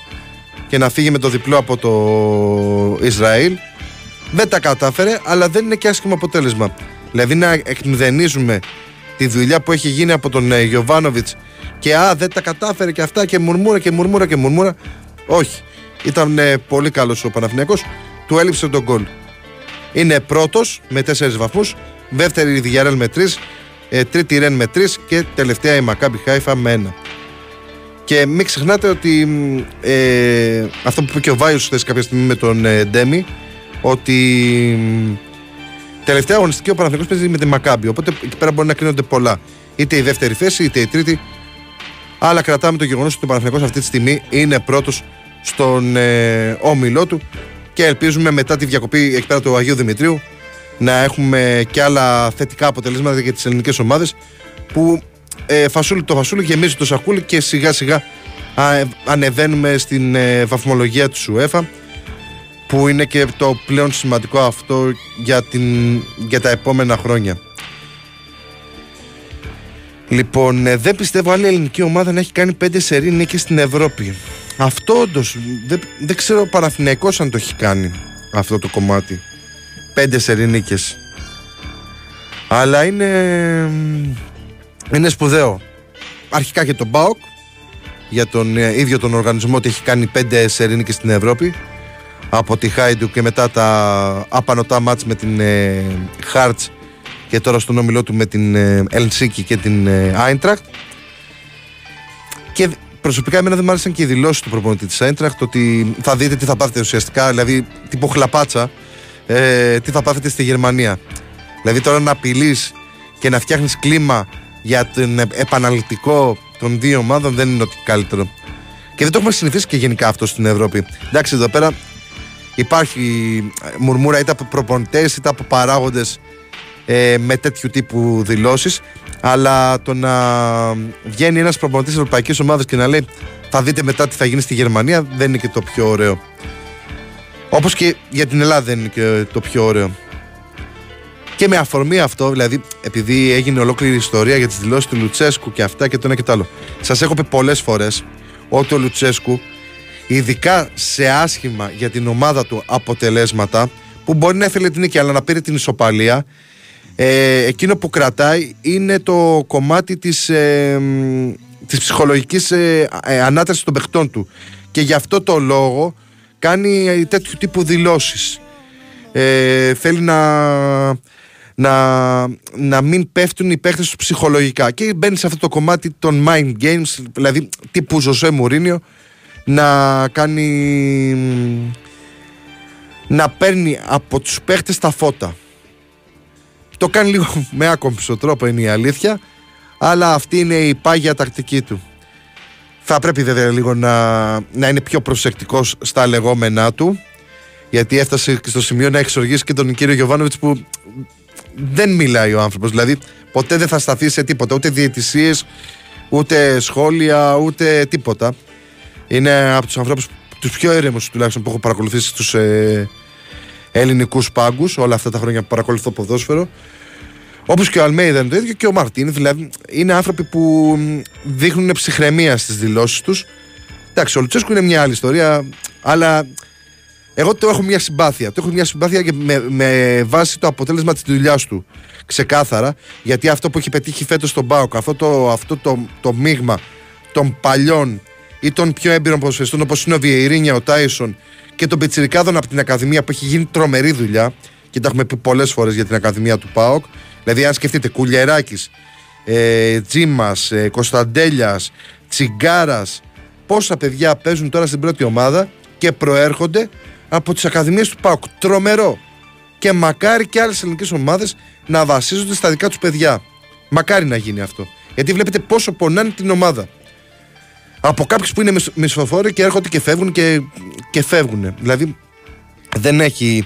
και να φύγει με το διπλό από το Ισραήλ. Δεν τα κατάφερε, αλλά δεν είναι και άσχημο αποτέλεσμα. Δηλαδή να εκμηδενίζουμε τη δουλειά που έχει γίνει από τον Γιοβάνοβιτς και δεν τα κατάφερε και αυτά και μουρμούρα. Όχι. Ήταν πολύ καλός ο Παναθηναϊκός. Του έλειψε τον γκολ. Είναι πρώτος με 4 βαθμούς. Δεύτερη η Villarreal με 3. Τρίτη η Ρεν με 3. Και τελευταία η Μακάμπι Χάιφα με 1. Και μην ξεχνάτε ότι αυτό που είπε και ο Βάιος χθες κάποια στιγμή με τον Ντέμι, ότι τελευταία αγωνιστική ο Παναθηναϊκός παίζει με τη Μακάμπι. Οπότε εκεί πέρα μπορεί να κρίνονται πολλά. Είτε η δεύτερη θέση είτε η τρίτη. Αλλά κρατάμε το γεγονός ότι ο Παναθηναϊκός αυτή τη στιγμή είναι πρώτος στον όμιλό του. Και ελπίζουμε μετά τη διακοπή εκεί πέρα του Αγίου Δημητρίου να έχουμε και άλλα θετικά αποτελέσματα για τις ελληνικές ομάδες, που φασούλι το φασούλι γεμίζει το σακούλι και σιγά σιγά ανεβαίνουμε στην βαθμολογία της UEFA, που είναι και το πλέον σημαντικό αυτό για τα επόμενα χρόνια. Λοιπόν, δεν πιστεύω άλλη ελληνική ομάδα να έχει κάνει 5 σερί νίκες στην Ευρώπη. Αυτό όντως, δεν ξέρω ο Παναθηναϊκός αν το έχει κάνει αυτό το κομμάτι, 5 σερί νίκες. Αλλά είναι σπουδαίο. Αρχικά για τον ΠΑΟΚ, για τον ίδιο τον οργανισμό, ότι έχει κάνει 5 σερί νίκες στην Ευρώπη, από τη Χάιντουκ και μετά τα απανωτά μάτς με την Χάρτς και τώρα στον όμιλό του με την Ελσίνκι και την Άιντραχτ. Και προσωπικά εμένα δεν μου άρεσαν και οι δηλώσεις του προπονητή της Άιντραχτ, ότι θα δείτε τι θα πάθετε ουσιαστικά, δηλαδή τύπο χλαπάτσα, τι θα πάθετε στη Γερμανία. Δηλαδή τώρα να απειλείς και να φτιάχνεις κλίμα για τον επαναληπτικό των δύο ομάδων δεν είναι ότι καλύτερο. Και δεν το έχουμε συνηθίσει και γενικά αυτό στην Ευρώπη. Εντάξει, εδώ πέρα υπάρχει μουρμούρα είτε από προπονητές είτε από παράγοντες με τέτοιου τύπου δηλώσεις, αλλά το να βγαίνει ένας προπονητής της ευρωπαϊκής ομάδας και να λέει θα δείτε μετά τι θα γίνει στη Γερμανία, δεν είναι και το πιο ωραίο. Όπως και για την Ελλάδα δεν είναι και το πιο ωραίο. Και με αφορμή αυτό, δηλαδή επειδή έγινε ολόκληρη ιστορία για τις δηλώσεις του Λουτσέσκου και αυτά και το ένα και το άλλο, σας έχω πει πολλές φορές ότι ο Λουτσέσκου, ειδικά σε άσχημα για την ομάδα του αποτελέσματα, που μπορεί να ήθελε την νίκη αλλά να πήρε την ισοπαλία, εκείνο που κρατάει είναι το κομμάτι της ψυχολογικής ανάτασης των παιχτών του. Και γι' αυτό το λόγο κάνει τέτοιου τύπου δηλώσεις. Θέλει να μην πέφτουν οι παίχτες του ψυχολογικά. Και μπαίνει σε αυτό το κομμάτι των mind games, δηλαδή τύπου Ζωζέ Μουρίνιο, να παίρνει από τους παίχτες τα φώτα. Το κάνει λίγο με άκομψο τρόπο, είναι η αλήθεια, αλλά αυτή είναι η πάγια τακτική του. Θα πρέπει βέβαια λίγο να είναι πιο προσεκτικός στα λεγόμενά του, γιατί έφτασε στο σημείο να εξοργήσει και τον κύριο Γιοβάνοβιτς, που δεν μιλάει ο άνθρωπος. Δηλαδή ποτέ δεν θα σταθεί σε τίποτα, ούτε διαιτησίες, ούτε σχόλια, ούτε τίποτα. Είναι από τους ανθρώπους, τους πιο ήρεμους τουλάχιστον, που έχω παρακολουθήσει στους ελληνικούς πάγκους όλα αυτά τα χρόνια που παρακολουθώ ποδόσφαιρο. Όπως και ο Αλμέιδα είναι το ίδιο, και ο Μαρτίνεθ. Δηλαδή είναι άνθρωποι που δείχνουν ψυχραιμία στις δηλώσεις τους. Εντάξει, ο Λουτσέσκου είναι μια άλλη ιστορία, αλλά εγώ το έχω μια συμπάθεια. Το έχω μια συμπάθεια και με βάση το αποτέλεσμα της δουλειάς του. Ξεκάθαρα, γιατί αυτό που έχει πετύχει φέτος στον ΠΑΟΚ, αυτό το μείγμα των παλιών ή των πιο έμπειρων ποδοσφαιριστών, όπως είναι ο Βιερίνια, ο Τάισον και τον πιτσιρικάδων από την Ακαδημία, που έχει γίνει τρομερή δουλειά και τα έχουμε πει πολλές φορές για την Ακαδημία του ΠΑΟΚ. Δηλαδή, αν σκεφτείτε, Κουλιεράκης, Τζίμας, Κωνσταντέλιας, Τσιγκάρας, πόσα παιδιά παίζουν τώρα στην πρώτη ομάδα και προέρχονται από τις Ακαδημίες του ΠΑΟΚ. Τρομερό. Και μακάρι και άλλες ελληνικές ομάδες να βασίζονται στα δικά τους παιδιά. Μακάρι να γίνει αυτό. Γιατί βλέπετε πόσο πονάνε την ομάδα. Από κάποιους που είναι μισθοφόροι και έρχονται και φεύγουν και φεύγουν. Δηλαδή δεν έχει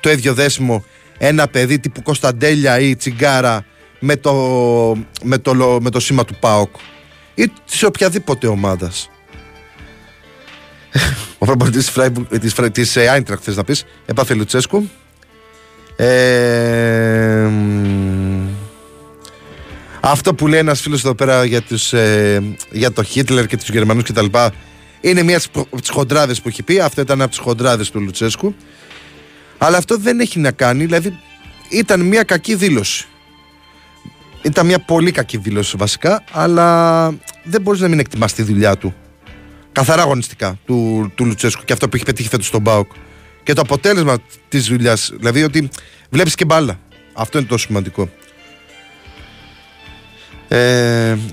το ίδιο δέσιμο ένα παιδί τύπου Κωνσταντέλια ή Τσιγκάρα με το σήμα του ΠΑΟΚ ή σε οποιαδήποτε ομάδας. Ο προπονητής της Άιντραχτ, θες να πεις, έπαθε Λουτσέσκου. Αυτό που λέει ένας φίλος εδώ πέρα για το Χίτλερ και τους Γερμανούς και τα λοιπά, είναι μία από τις χοντράδες που έχει πει. Αυτό ήταν από τις χοντράδες του Λουτσέσκου. Αλλά αυτό δεν έχει να κάνει. Δηλαδή ήταν μία κακή δήλωση. Ήταν μία πολύ κακή δήλωση βασικά. Αλλά δεν μπορείς να μην εκτιμάς τη δουλειά του, καθαρά αγωνιστικά, του Λουτσέσκου, και αυτό που έχει πετύχει φέτος στον ΠΑΟΚ και το αποτέλεσμα της δουλειάς. Δηλαδή ότι βλέπεις και μπάλα. Αυτό είναι το σημαντικό.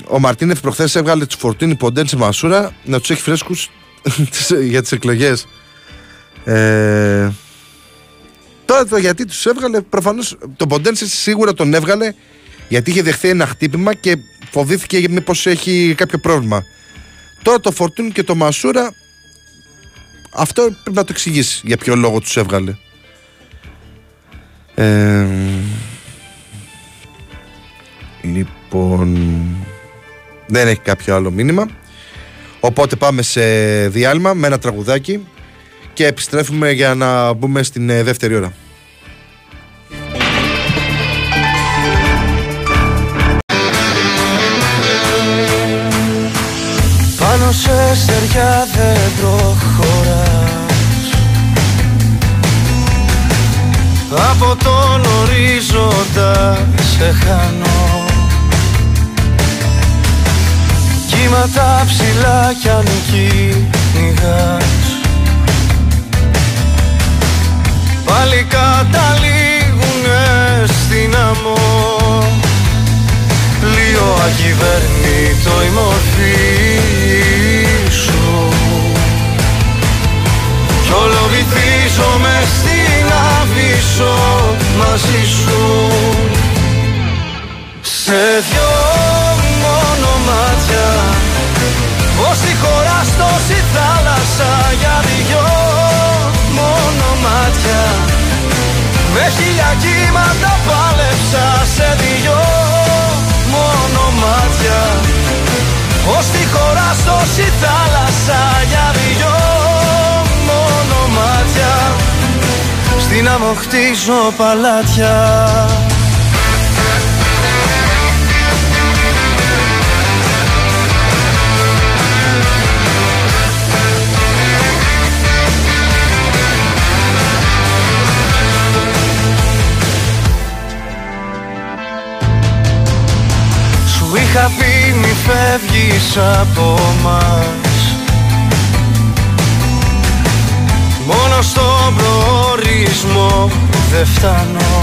Ο Μαρτίνεθ προχθές έβγαλε τους Φορτίνι Ποντέν σε Μασούρα να τους έχει φρέσκους για τις εκλογές. Τώρα το γιατί τους έβγαλε, προφανώς τον Ποντέν σίγουρα τον έβγαλε γιατί είχε δεχθεί ένα χτύπημα και φοβήθηκε μήπως έχει κάποιο πρόβλημα. Τώρα το Φορτίνι και το Μασούρα, αυτό πρέπει να το εξηγήσει για ποιο λόγο τους έβγαλε. Λοιπόν, δεν έχει κάποιο άλλο μήνυμα. Οπότε πάμε σε διάλειμμα με ένα τραγουδάκι και επιστρέφουμε για να μπούμε στην δεύτερη ώρα. Πάνω σε στεριά δεν προχωράς, από τον ορίζοντα σε χάνω. Κύματα ψηλά κι αν κυνηγάς, πάλι καταλήγουνε στην αμμό. Λίγο ακυβέρνητο η μορφή σου κι όλο βυθίζομαι στην άβυσσο μαζί σου. Σε δυο μόνο μάτια, όση χωράστο η θάλασσα, για δυο μόνο μάτια με χίλια κύματα πάλεψα. Σε δυο μόνο μάτια, όση χωράστο η θάλασσα, για δυο μόνο μάτια στην άμμο χτίζω παλάτια. Είχα πει μη φεύγεις από μας, μόνο στον προορισμό δεν φτάνω.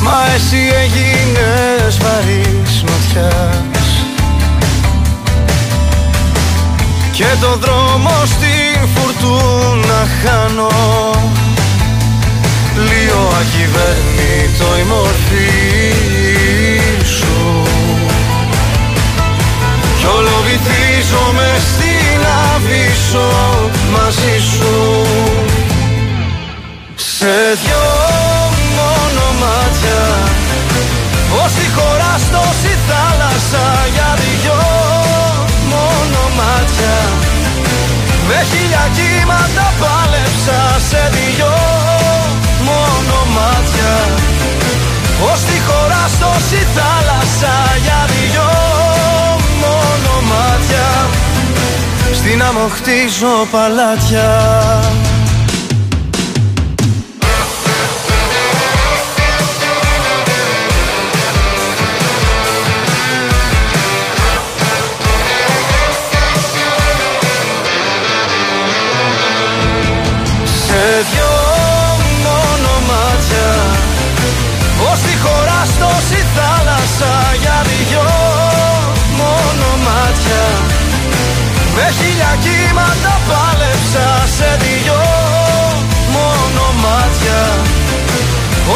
Μα εσύ έγινες βαρύς νοτιάς και το δρόμο στην φουρτούνα χάνω. Λίγο ακυβέρνητο η μορφή σου κι όλο βυθίζομαι στην άβυσσο μαζί σου. Σε δυο μόνο μάτια, όση χωράστος η θάλασσα, για δυο μόνο μάτια με χίλια κύματα πάλεψα. Σε δυο μόνο μάτια, ως τη χώρα στος η θάλασσα, για δυο μόνο μάτια στην άμμο χτίζω παλάτια. χίλια κύματα πάλεψα σε δυο μόνο μάτια.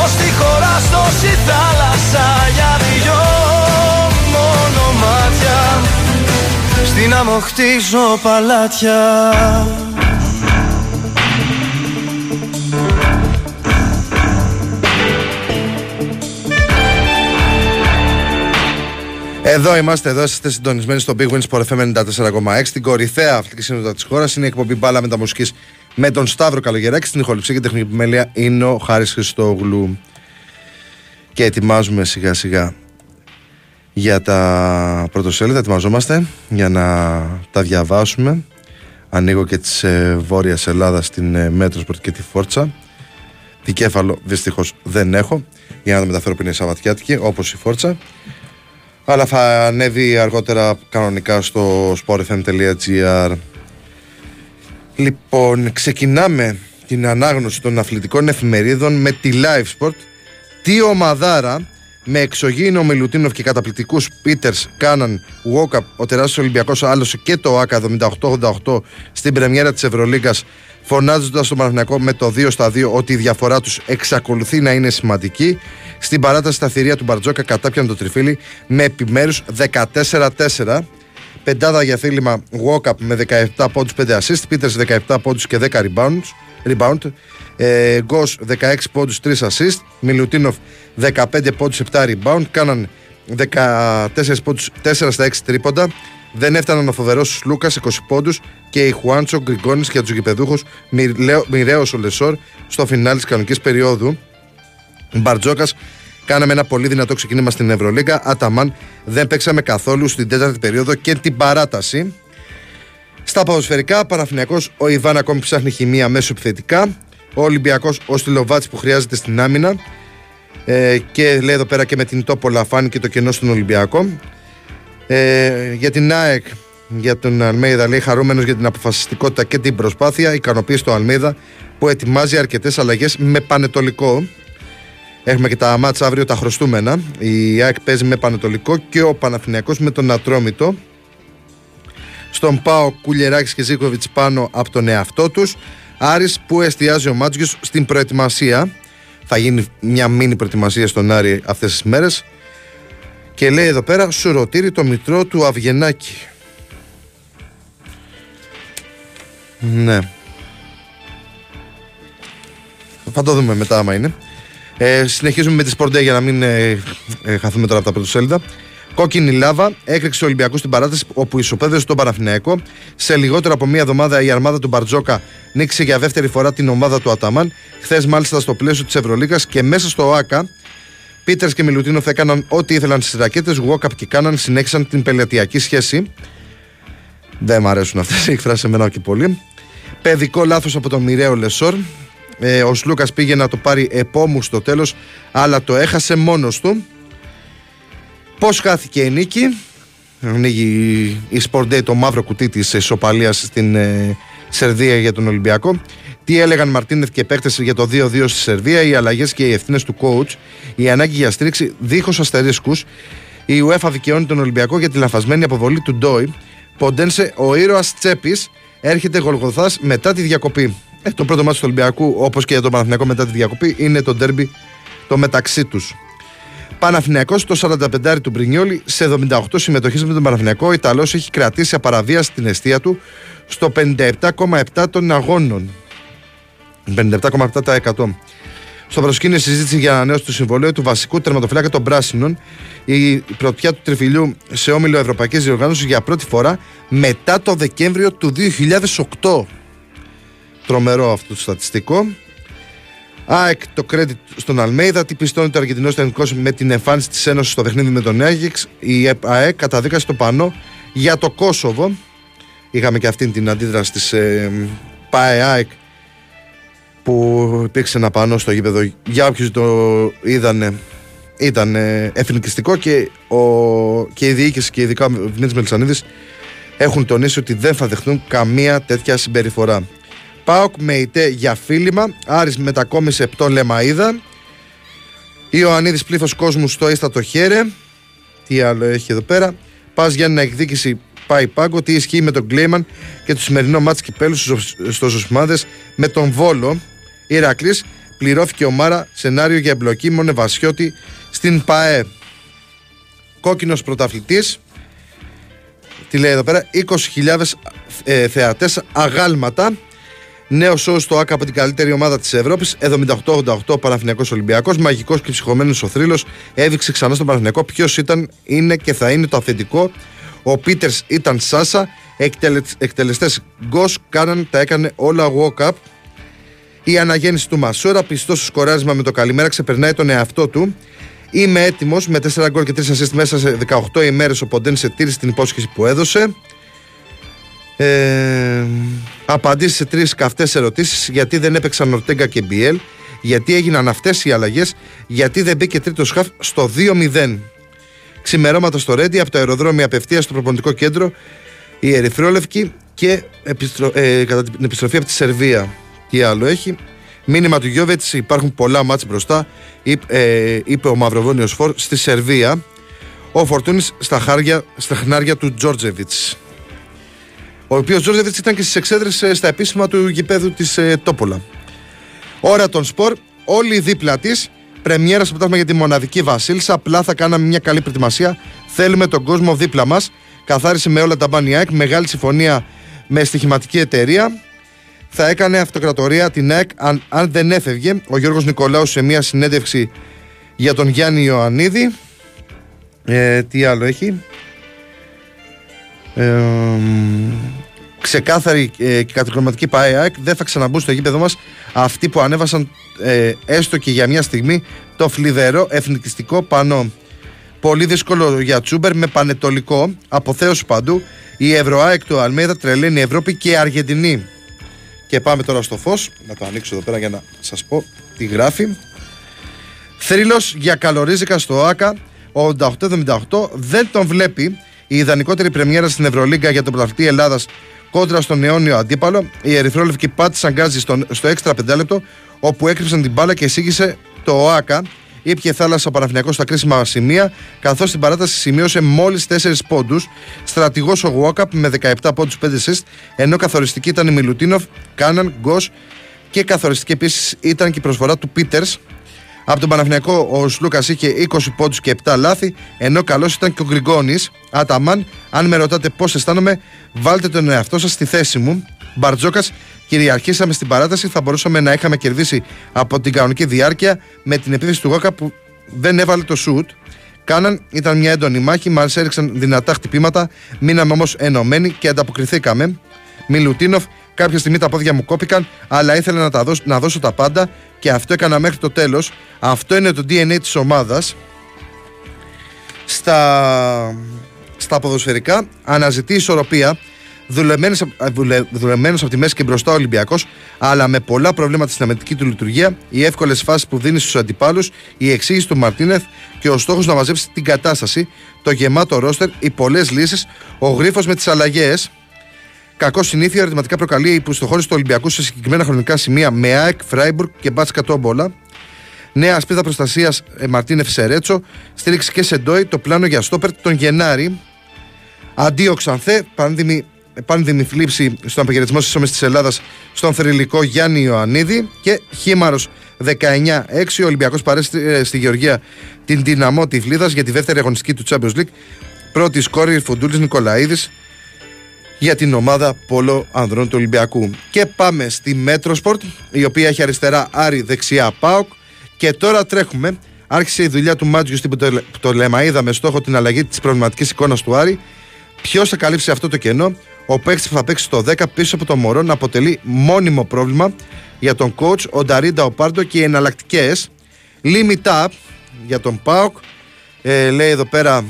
Ως τη χώρα στόση θάλασσα για δυο μόνο μάτια. Στην άμμο χτίζω παλάτια. Εδώ είμαστε, εδώ είστε συντονισμένοι στο Big Win Sport FM 94,6. Την κορυφαία αθλητική συνότητα της χώρας είναι η εκπομπή Μπάλα Μεταμουσικής με τον Σταύρο Καλογεράκη. Στην ηχοληψία και τεχνική επιμέλεια είναι ο Χάρης Χριστόγλου. Και ετοιμάζουμε σιγά σιγά για τα πρωτοσέλιδα. Ετοιμαζόμαστε για να τα διαβάσουμε. Ανοίγω και της Βόρειας Ελλάδας την Μέτρο Σπορτ και τη Φόρτσα. Δικέφαλο δυστυχώς δεν έχω για να το μεταφέρω πριν η Σαββατιάτικη, όπως η Φόρτσα. Αλλά θα ανέβει αργότερα κανονικά στο sportfm.gr. Λοιπόν, ξεκινάμε την ανάγνωση των αθλητικών εφημερίδων με τη Live Sport. Τι ομαδάρα με εξωγήινο Μιλουτίνοφ και καταπληκτικούς Πίτερς, Κάναν, ΟΑΚΑ, ο τεράστιος Ολυμπιακός άλλωσε και το ΟΑΚΑ 78-88 στην πρεμιέρα της Ευρωλίγκας, φωνάζοντας τον Παναθηναϊκό με το 2-2 ότι η διαφορά τους εξακολουθεί να είναι σημαντική. Στην παράταση σταθερία του Μπαρτζόκα κατάπιαν το τριφύλι με επιμέρους 14-4. Πεντάδα για θύλημα walk-up με 17 πόντους 5 assist, Πίτερς 17 πόντους και 10 rebound, Γκος 16 πόντους 3 assist, Μιλουτίνοφ 15 πόντους 7 rebound, Κάναν 14 πόντους 4 στα 6 τρίποντα. Δεν έφταναν ο φοβερός Σλούκας 20 πόντους και η Χουάντσο Γκριγκόνης για τους γηπεδούχους, μοιραίος ο Λεσόρ στο φινάλι της κανονικής περίοδου. Μπαρτζόκας, κάναμε ένα πολύ δυνατό ξεκίνημα στην Ευρωλίγκα. Αταμάν, δεν παίξαμε καθόλου στην τέταρτη περίοδο και την παράταση. Στα ποδοσφαιρικά, Παναθηναϊκός, ο Ιβάν ακόμη ψάχνει χημεία μέσω επιθετικά. Ο Ολυμπιακός, ο Στυλοβάτης που χρειάζεται στην άμυνα. Και λέει εδώ πέρα και με την Τόπολα φάνηκε το κενό στον Ολυμπιακό. Για την ΑΕΚ, για τον Αλμέιδα, λέει χαρούμενος για την αποφασιστικότητα και την προσπάθεια. Ικανοποίηση του Αλμέιδα που ετοιμάζει αρκετές αλλαγές με πανετολικό. Έχουμε και τα μάτσα αύριο τα χρωστούμενα. Η ΑΕΚ παίζει με Πανετολικό και ο Παναθηναϊκός με τον Ατρόμητο. Στον ΠΑΟΚ, Κουλιεράκης και Ζίκοβιτς πάνω από τον εαυτό τους. Άρης που εστιάζει ο Μάτζιος στην προετοιμασία. Θα γίνει μια μίνι προετοιμασία στον Άρη αυτές τις μέρες. Και λέει εδώ πέρα, σουρωτήρι το μητρό του Αυγενάκη. Ναι. Θα το δούμε μετά άμα είναι. Συνεχίζουμε με τη Sport Day για να μην χαθούμε τώρα από τα πρωτοσέλιδα. Κόκκινη λάβα, έκρηξε ο Ολυμπιακός στην παράταση όπου ισοπαίδωσε τον Παναθηναϊκό. Σε λιγότερο από μία εβδομάδα η αρμάδα του Μπαρτζόκα νίκησε για δεύτερη φορά την ομάδα του Αταμάν. Χθες μάλιστα στο πλαίσιο της Ευρωλίγκας και μέσα στο ΟΑΚΑ. Πίτερς και Μιλουτίνοφ έκαναν ό,τι ήθελαν στις ρακέτες. Walk-up και Κάναν συνέχισαν την πελατειακή σχέση. Δεν μ' αρέσουν αυτές οι εκφράσεις εμένα και πολύ. Παιδικό λάθος από τον μοιραίο Λεσόρ. Ο Σλούκας πήγε να το πάρει επόμου στο τέλος, αλλά το έχασε μόνος του. Πώς χάθηκε η νίκη? Ανοίγει η Sport Day το μαύρο κουτί της ισοπαλίας στην Σερβία για τον Ολυμπιακό. Τι έλεγαν Μαρτίνεθ και παίκτες για το 2-2 στη Σερβία? Οι αλλαγές και οι ευθύνες του coach. Η ανάγκη για στήριξη δίχως αστερίσκους. Η UEFA δικαιώνει τον Ολυμπιακό για τη λανθασμένη αποβολή του Ντόι. Ποντένσε, ο ήρωας Τσέπης, έρχεται Γολγοθάς μετά τη διακοπή. Το πρώτο μάτι του Ολυμπιακού, όπως και για τον Παναθηναϊκό μετά τη διακοπή, είναι το ντέρμπι το μεταξύ τους. Παναθηναϊκός, το 45 του Μπρινιόλι, σε 78 συμμετοχές με τον Παναθηναϊκό, ο Ιταλός έχει κρατήσει απαραβίαση την αιστεία του στο 57,7% των αγώνων. 57,7%. Στο προσκήνιο συζήτηση για ανανέωση του συμβολαίου του βασικού τερματοφυλάκα των Πράσινων, η πρωτιά του τριφυλιού σε όμιλο Ευρωπαϊκής Διοργάνωσης για πρώτη φορά μετά το Δεκέμβριο του 2008. Τρομερό αυτό το στατιστικό. ΑΕΚ, το credit στον Αλμέιδα. Τι πιστώνει το Αργεντινός τεχνικός με την εμφάνιση της Ένωσης στο παιχνίδι με τον Άγιαξ? Η ΑΕΚ καταδίκασε το πανό για το Κόσοβο. Είχαμε και αυτήν την αντίδραση της ΠΑΕ ΑΕΚ που υπήρξε ένα πανό στο γήπεδο. Για όποιους το είδανε, ήταν εθνικιστικό και η διοίκηση και ειδικά ο Βινίτης Μελισσανίδης έχουν τονίσει ότι δεν θα δεχτούν καμία τέτοια συμπεριφορά. ΠΑΟΚ με ητέ για φίλημα. Άρης μετακόμισε πτώ Λεμαΐδα. Ιωαννίδης, πλήθος κόσμου στο ίστατο χέρε. Τι άλλο έχει εδώ πέρα? Πας για να εκδίκηση πάει πάγκο, τι ισχύει με τον Κλέιμαν και το σημερινό μάτς κυπέλου στους ομάδες με τον Βόλο. Ηρακλής, πληρώθηκε ο Μάρα, σενάριο για εμπλοκή Μόνε Βασιώτη στην ΠΑΕ. Κόκκινος πρωταθλητής, τι λέει εδώ πέρα, 20.000 θεατές, αγάλματα. Νέο σοου στο ΟΑΚΑ από την καλύτερη ομάδα της Ευρώπης, 78-88 Παναθηναϊκός Ολυμπιακός. Μαγικός και ψυχωμένος ο θρύλος έδειξε ξανά στον Παναθηναϊκό ποιος ήταν, είναι και θα είναι το αθλητικό. Ο Πίτερς ήταν Σάσα, εκτελεστές Γκος, Κάναν, τα έκανε όλα walk-up. Η αναγέννηση του Μασούρα, πιστός στο σκοράρισμα με το καλημέρα, ξεπερνάει τον εαυτό του. Είμαι έτοιμος, με 4 γκολ και 3 ασίστ μέσα σε 18 ημέρες ο Ποντένσε τήρησε την υπόσχεση που έδωσε. Απαντήσει σε 3 καυτές ερωτήσεις. Γιατί δεν έπαιξαν Ορτέγκα και Μπιέλ, γιατί έγιναν αυτές οι αλλαγές, γιατί δεν μπήκε τρίτο χαφ στο 2-0. Ξημερώματα στο Ρέντι, από το αεροδρόμιο απευθείας στο προπονητικό κέντρο, οι ερυθρόλευκοι και κατά την επιστροφή από τη Σερβία. Τι άλλο έχει. Μήνυμα του Γιώβετς, υπάρχουν πολλά μάτς μπροστά, είπε ο Μαυροβούνιος Φορ στη Σερβία. Ο Φορτούνης στα χνάρια του Τζόρτζεβιτς, ο οποίος Τζόρτζεβιτς ήταν και στις εξέδρες στα επίσημα του γηπέδου της Τόπολα. Ώρα των σπορ, όλοι δίπλα της. Πρεμιέρα στο πρωτάθλημα για τη μοναδική Βασίλισσα. Απλά θα κάναμε μια καλή προετοιμασία. Θέλουμε τον κόσμο δίπλα μας. Καθάρισε με όλα τα μπάνια ΑΕΚ. Μεγάλη συμφωνία με στοιχηματική εταιρεία. Θα έκανε αυτοκρατορία την ΑΕΚ αν δεν έφευγε. Ο Γιώργος Νικολάου σε μια συνέντευξη για τον Γιάννη Ιωαννίδη. Τι άλλο έχει. Ξεκάθαρη και κατηγορηματική ΠΑΕ ΑΕΚ. Δεν θα ξαναμπούν στο γήπεδο μας αυτοί που ανέβασαν έστω και για μια στιγμή το φλιδερό εθνικιστικό πανό. Πολύ δύσκολο για Τσούμπερ με πανετολικό, αποθέωση παντού. Η Ευρωάεκ του Αλμέιδα τρελαίνει Ευρώπη και Αργεντινή. Και πάμε τώρα στο Φως, να το ανοίξω εδώ πέρα για να σας πω τι γράφει. Θρύλος για καλορίζικα στο ΟΑΚΑ, 88-78, δεν τον βλέπει. Η ιδανικότερη πρεμιέρα στην Ευρωλίγκα για τον πρωταθλητή Ελλάδας κόντρα στον αιώνιο αντίπαλο. Οι ερυθρόλευκοι πάτησαν γκάζι στο έξτρα πεντάλεπτο, όπου έκρυψαν την μπάλα και εισήγησε το ΟΑΚΑ. Ήπιε θάλασσα ο Παναθηναϊκός στα κρίσιμα σημεία, καθώς στην παράταση σημείωσε μόλις 4 πόντους. Στρατηγός ο Walkup με 17 πόντους, 5 assist, ενώ καθοριστική ήταν η Μιλουτίνοφ, Κάναν, Γκος και καθοριστική επίσης ήταν και η προσφορά του Πίτερς. Από τον Παναθηναϊκό ο Σλούκας είχε 20 πόντους και 7 λάθη, ενώ καλός ήταν και ο Γκριγκόνης. Αταμάν, αν με ρωτάτε πώς αισθάνομαι, βάλτε τον εαυτό σας στη θέση μου. Μπαρτζόκας, κυριαρχήσαμε στην παράταση. Θα μπορούσαμε να είχαμε κερδίσει από την κανονική διάρκεια με την επίθεση του Γόκα που δεν έβαλε το σουτ. Κάναν, ήταν μια έντονη μάχη. Μας έριξαν δυνατά χτυπήματα. Μείναμε όμως ενωμένοι και ανταποκριθήκαμε. Μιλουτίνοφ, κάποια στιγμή τα πόδια μου κόπηκαν, αλλά ήθελα να δώσω τα πάντα και αυτό έκανα μέχρι το τέλος. Αυτό είναι το DNA της ομάδας. Στα ποδοσφαιρικά, αναζητεί ισορροπία. Δουλεμένος από τη μέση και μπροστά ο Ολυμπιακός, αλλά με πολλά προβλήματα στην αμυντική του λειτουργία, οι εύκολες φάσεις που δίνει στους αντιπάλους, η εξήγηση του Μαρτίνεθ και ο στόχος να μαζέψει την κατάσταση, το γεμάτο ρόστερ, οι πολλές λύσεις, ο γρίφος με τις αλλαγές. Κακό συνήθεια ερωτηματικά προκαλεί η πουστοχώρηση του Ολυμπιακού σε συγκεκριμένα χρονικά σημεία με ΑΕΚ, Φράιμπουργκ και Μπάτσκα Τόμπολα. Νέα ασπίδα προστασίας Μαρτίνεθ Σερέτσο, στήριξη και Σεντόι, το πλάνο για στόπερ τον Γενάρη. Αντίο Ξανθέ, πανδημη θλίψη στον αποχαιρετισμό στις ώμες της Ελλάδας στον θρυλικό Γιάννη Ιωαννίδη και Χήμαρος 19-6. Ο Ολυμπιακός παρέστησε στη Γεωργία την Δυναμό Τυφλίδας για τη δεύτερη αγωνιστική του Champions League. Πρώτη σκόρη Φουντούλης Νικολαίδης για την ομάδα Πόλο Ανδρών του Ολυμπιακού. Και πάμε στη Μέτρο Σπορτ, η οποία έχει αριστερά Άρη, δεξιά ΠΑΟΚ. Και τώρα τρέχουμε. Άρχισε η δουλειά του Μάτζιου στην Πτολεμαΐδα με στόχο την αλλαγή της προβληματικής εικόνας του Άρη. Ποιος θα καλύψει αυτό το κενό? Ο παίκτης που θα παίξει το 10 πίσω από το Μωρό να αποτελεί μόνιμο πρόβλημα για τον coach, ο Νταρίντα, ο Πάρντο και οι εναλλακτικές. Limit up για τον ΠΑΟΚ. Λέει εδώ πέρα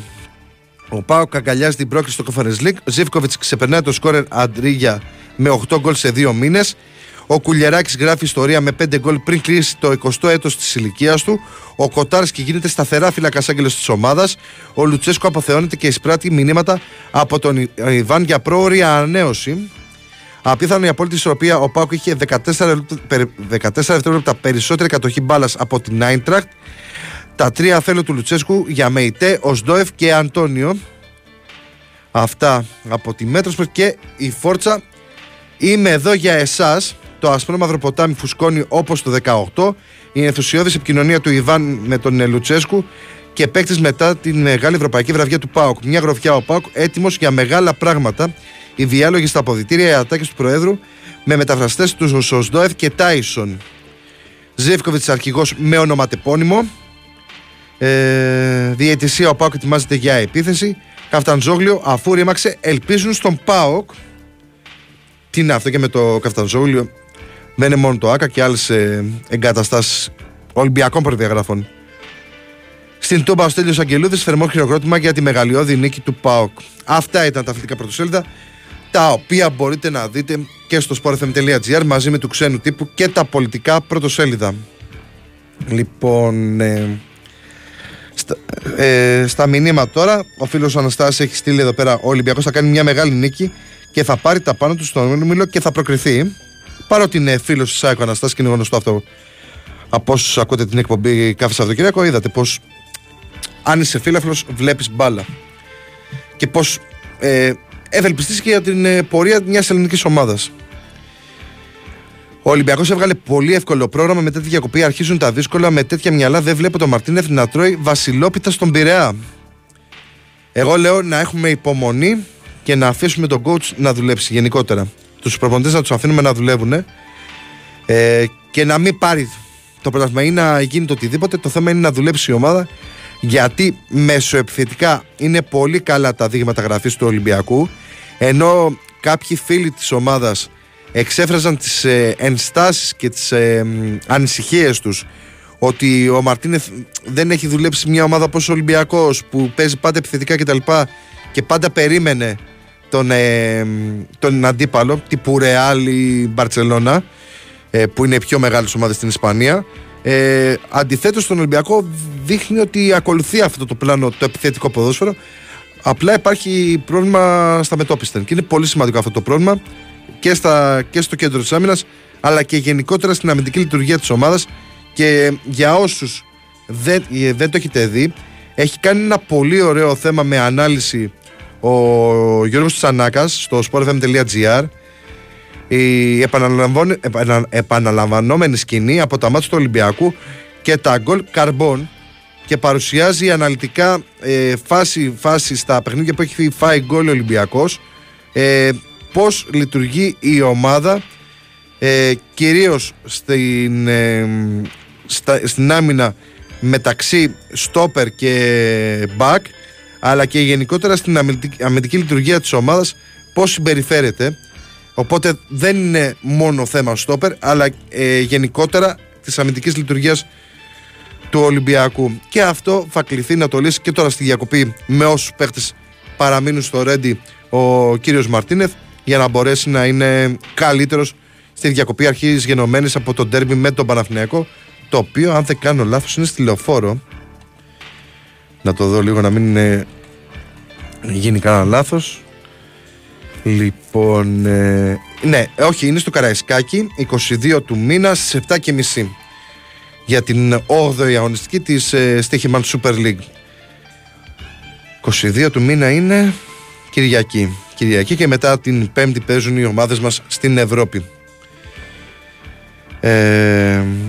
ο ΠΑΟΚ αγκαλιάζει την πρόκληση στο Conference League. Ζίβκοβιτς ξεπερνάει το σκόρερ Αντρίγια με 8 γκολ σε 2 μήνες. Ο Κουλιεράκης γράφει ιστορία με 5 γκολ πριν κλείσει το 20ο έτος της ηλικίας του. Ο Κοτάρσκι γίνεται σταθερά φύλακας άγγελος της ομάδας. Ο Λουτσέσκου αποθεώνεται και εισπράττει μηνύματα από τον Ιβάν για πρόορη ανανέωση. Απίθανο η απόλυτη ισορροπία. Ο ΠΑΟΚ είχε 14 δευτερόλεπτα περισσότερη κατοχή μπάλας από την Άιντραχτ. Τα τρία θέλω του Λουτσέσκου για Μεϊτέ, Οσντόεφ και Αντώνιο. Αυτά από τη Μέτρος και η Φόρτσα. Είμαι εδώ για εσάς. Το ασπρόμαυρο ποτάμι φουσκώνει όπως το 18. Η ενθουσιώδης επικοινωνία του Ιβάν με τον Λουτσέσκου και παίκτης μετά τη μεγάλη ευρωπαϊκή βραβεία του ΠΑΟΚ. Μια γροφιά ο ΠΑΟΚ έτοιμος για μεγάλα πράγματα. Οι διάλογοι στα αποδυτήρια, οι ατάκες του Προέδρου με μεταφραστές του Σοσδόεφ και Τάισον. Ζεύκοβιτς αρχηγός με ονοματεπώνυμο. Διαιτησία ο ΠΑΟΚ ετοιμάζεται για επίθεση. Καφταντζόγλιο αφού ρήμαξε, ελπίζουν στον ΠΑΟΚ. Τι είναι αυτό και με το Καφταντζόγλιο? Δεν είναι μόνο το ΆΚΑ και άλλες εγκαταστάσεις Ολυμπιακών προδιαγραφών. Στην Τούμπα ο Στέλιος Αγγελούδης, θερμό χειροκρότημα για τη μεγαλειώδη νίκη του ΠΑΟΚ. Αυτά ήταν τα αθλητικά πρωτοσέλιδα, τα οποία μπορείτε να δείτε και στο sportfm.gr μαζί με του ξένου τύπου και τα πολιτικά πρωτοσέλιδα. Λοιπόν, στα μηνύματα τώρα, ο φίλος Αναστάσης έχει στείλει εδώ πέρα: ο Ολυμπιακός θα κάνει μια μεγάλη νίκη και θα πάρει τα πάνω του στον όμιλο και θα προκριθεί. Παρότι είναι φίλος της ΑΕΚ Αναστάσης και είναι γνωστό αυτό από όσους ακούτε την εκπομπή κάθε Σαββατοκύριακο, είδατε πως αν είσαι φίλαθλος βλέπεις μπάλα και πως ευελπιστείς και για την πορεία μιας ελληνικής ομάδας. Ο Ολυμπιακός έβγαλε πολύ εύκολο πρόγραμμα. Μετά τη διακοπή αρχίζουν τα δύσκολα. Με τέτοια μυαλά δεν βλέπω τον Μαρτίνεθ να τρώει βασιλόπιτα στον Πειραιά. Εγώ λέω να έχουμε υπομονή και να αφήσουμε τον coach να δουλέψει γενικότερα. Τους προπονητές να τους αφήνουμε να δουλεύουν και να μην πάρει το πρωτάθλημα ή να γίνει το οτιδήποτε. Το θέμα είναι να δουλέψει η ομάδα, γιατί μεσοεπιθετικά είναι πολύ καλά τα δείγματα γραφής του Ολυμπιακού, ενώ κάποιοι φίλοι της ομάδας εξέφραζαν τις ενστάσεις και τις ανησυχίες τους ότι ο Μαρτίνεθ δεν έχει δουλέψει μια ομάδα όπως ο Ολυμπιακός που παίζει πάντα επιθετικά κτλ. Και πάντα περίμενε τον αντίπαλο τύπου Ρεάλ ή Μπαρτσελώνα που είναι οι πιο μεγάλες ομάδες στην Ισπανία. Αντιθέτως, στον Ολυμπιακό δείχνει ότι ακολουθεί αυτό το πλάνο, το επιθετικό ποδόσφαιρο. Απλά υπάρχει πρόβλημα στα μετώπιστα και είναι πολύ σημαντικό αυτό το πρόβλημα και στο κέντρο της άμυνας, αλλά και γενικότερα στην αμυντική λειτουργία της ομάδας. Και για όσους δεν το έχετε δει, έχει κάνει ένα πολύ ωραίο θέμα με ανάλυση ο Γιώργος Τσανάκας στο sportfm.gr. Η επαναλαμβανόμενη σκηνή από τα μάτς του Ολυμπιακού και τα γκολ καρμπών, και παρουσιάζει αναλυτικά φάση στα παιχνίδια που έχει φάει γκολ ο Ολυμπιακός, πώς λειτουργεί η ομάδα κυρίως στην άμυνα μεταξύ στόπερ και back, αλλά και γενικότερα στην αμυντική λειτουργία της ομάδας, πώς συμπεριφέρεται. Οπότε δεν είναι μόνο θέμα στόπερ, αλλά γενικότερα της αμυντικής λειτουργίας του Ολυμπιακού. Και αυτό θα κληθεί να το λύσει και τώρα στη διακοπή, με όσους παίχτες παραμείνουν στο ρέντι, ο κύριος Μαρτίνεθ, για να μπορέσει να είναι καλύτερος στη διακοπή αρχής γενομένης από το ντέρμπι με τον Παναθηναϊκό, το οποίο, αν δεν κάνω λάθος, είναι στη Λεωφόρο. Να το δω λίγο να μην γίνει κανένα λάθος. Λοιπόν, ναι, όχι, είναι στο Καραϊσκάκι, 22 του μήνα στις 7.30 για την 8η αγωνιστική της Στίχημαν Super League. 22 του μήνα είναι Κυριακή, και μετά την 5η παίζουν οι ομάδες μας στην Ευρώπη.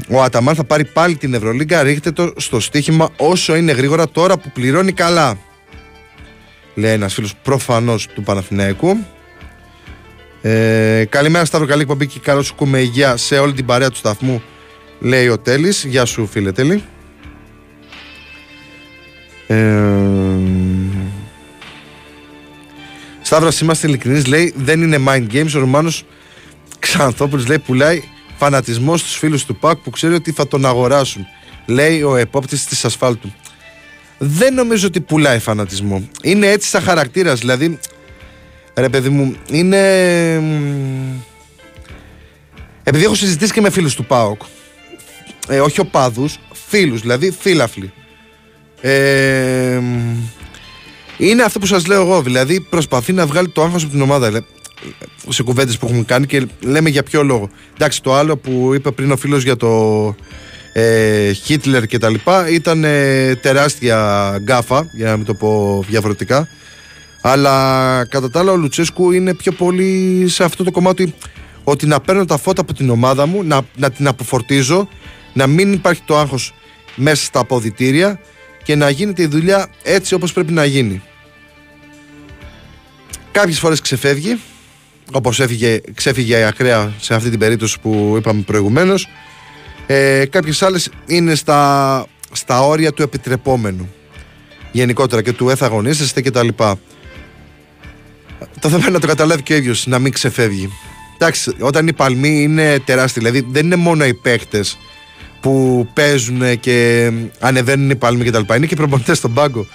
Ο Αταμάν θα πάρει πάλι την Ευρωλίγκα. Ρίχτε το στο στοίχημα όσο είναι γρήγορα, τώρα που πληρώνει καλά, λέει ένας φίλος προφανώς του Παναθηναϊκού. Καλημέρα Σταύρο, καλή εκπομπή και καλό σου κούμε, υγεία σε όλη την παρέα του σταθμού, λέει ο Τέλης. Γεια σου φίλε Τέλη. Σταύρος, είμαστε ειλικρινείς, λέει, δεν είναι mind games. Ο Ρουμάνος Ξανθόπουλος, λέει, πουλάει φανατισμό στους φίλους του ΠΑΚ που ξέρει ότι θα τον αγοράσουν, λέει ο επόπτης της ασφάλτου. Δεν νομίζω ότι πουλάει φανατισμό. Είναι έτσι σαν χαρακτήρας, δηλαδή, ρε παιδί μου, είναι... Επειδή έχω συζητήσει και με φίλους του ΠΑΟΚ, όχι οπαδούς, φίλους, δηλαδή φίλαφλοι, είναι αυτό που σας λέω εγώ, δηλαδή προσπαθεί να βγάλει το άγχος από την ομάδα, δηλαδή, σε κουβέντες που έχουμε κάνει και λέμε για ποιο λόγο. Εντάξει, το άλλο που είπε πριν ο φίλος για το Χίτλερ και τα λοιπά ήταν τεράστια γκάφα, για να μην το πω διαφορετικά. Αλλά κατά τα άλλα ο Λουτσέσκου είναι πιο πολύ σε αυτό το κομμάτι, ότι να παίρνω τα φώτα από την ομάδα μου, να την αποφορτίζω, να μην υπάρχει το άγχος μέσα στα αποδυτήρια και να γίνεται η δουλειά έτσι όπως πρέπει να γίνει. Κάποιες φορές ξεφεύγει, όπως ξέφυγε ακραία σε αυτή την περίπτωση που είπαμε προηγουμένως. Κάποιες άλλες είναι στα όρια του επιτρεπόμενου γενικότερα και του εθαγωνίζεστε και τα λοιπά. Το θέμα είναι να το καταλάβει και ο ίδιος, να μην ξεφεύγει. Εντάξει, όταν οι παλμοί είναι τεράστιοι, δηλαδή δεν είναι μόνο οι παίκτες που παίζουν και ανεβαίνουν οι παλμοί και τα λοιπά, είναι και οι προπονητές στον πάγκο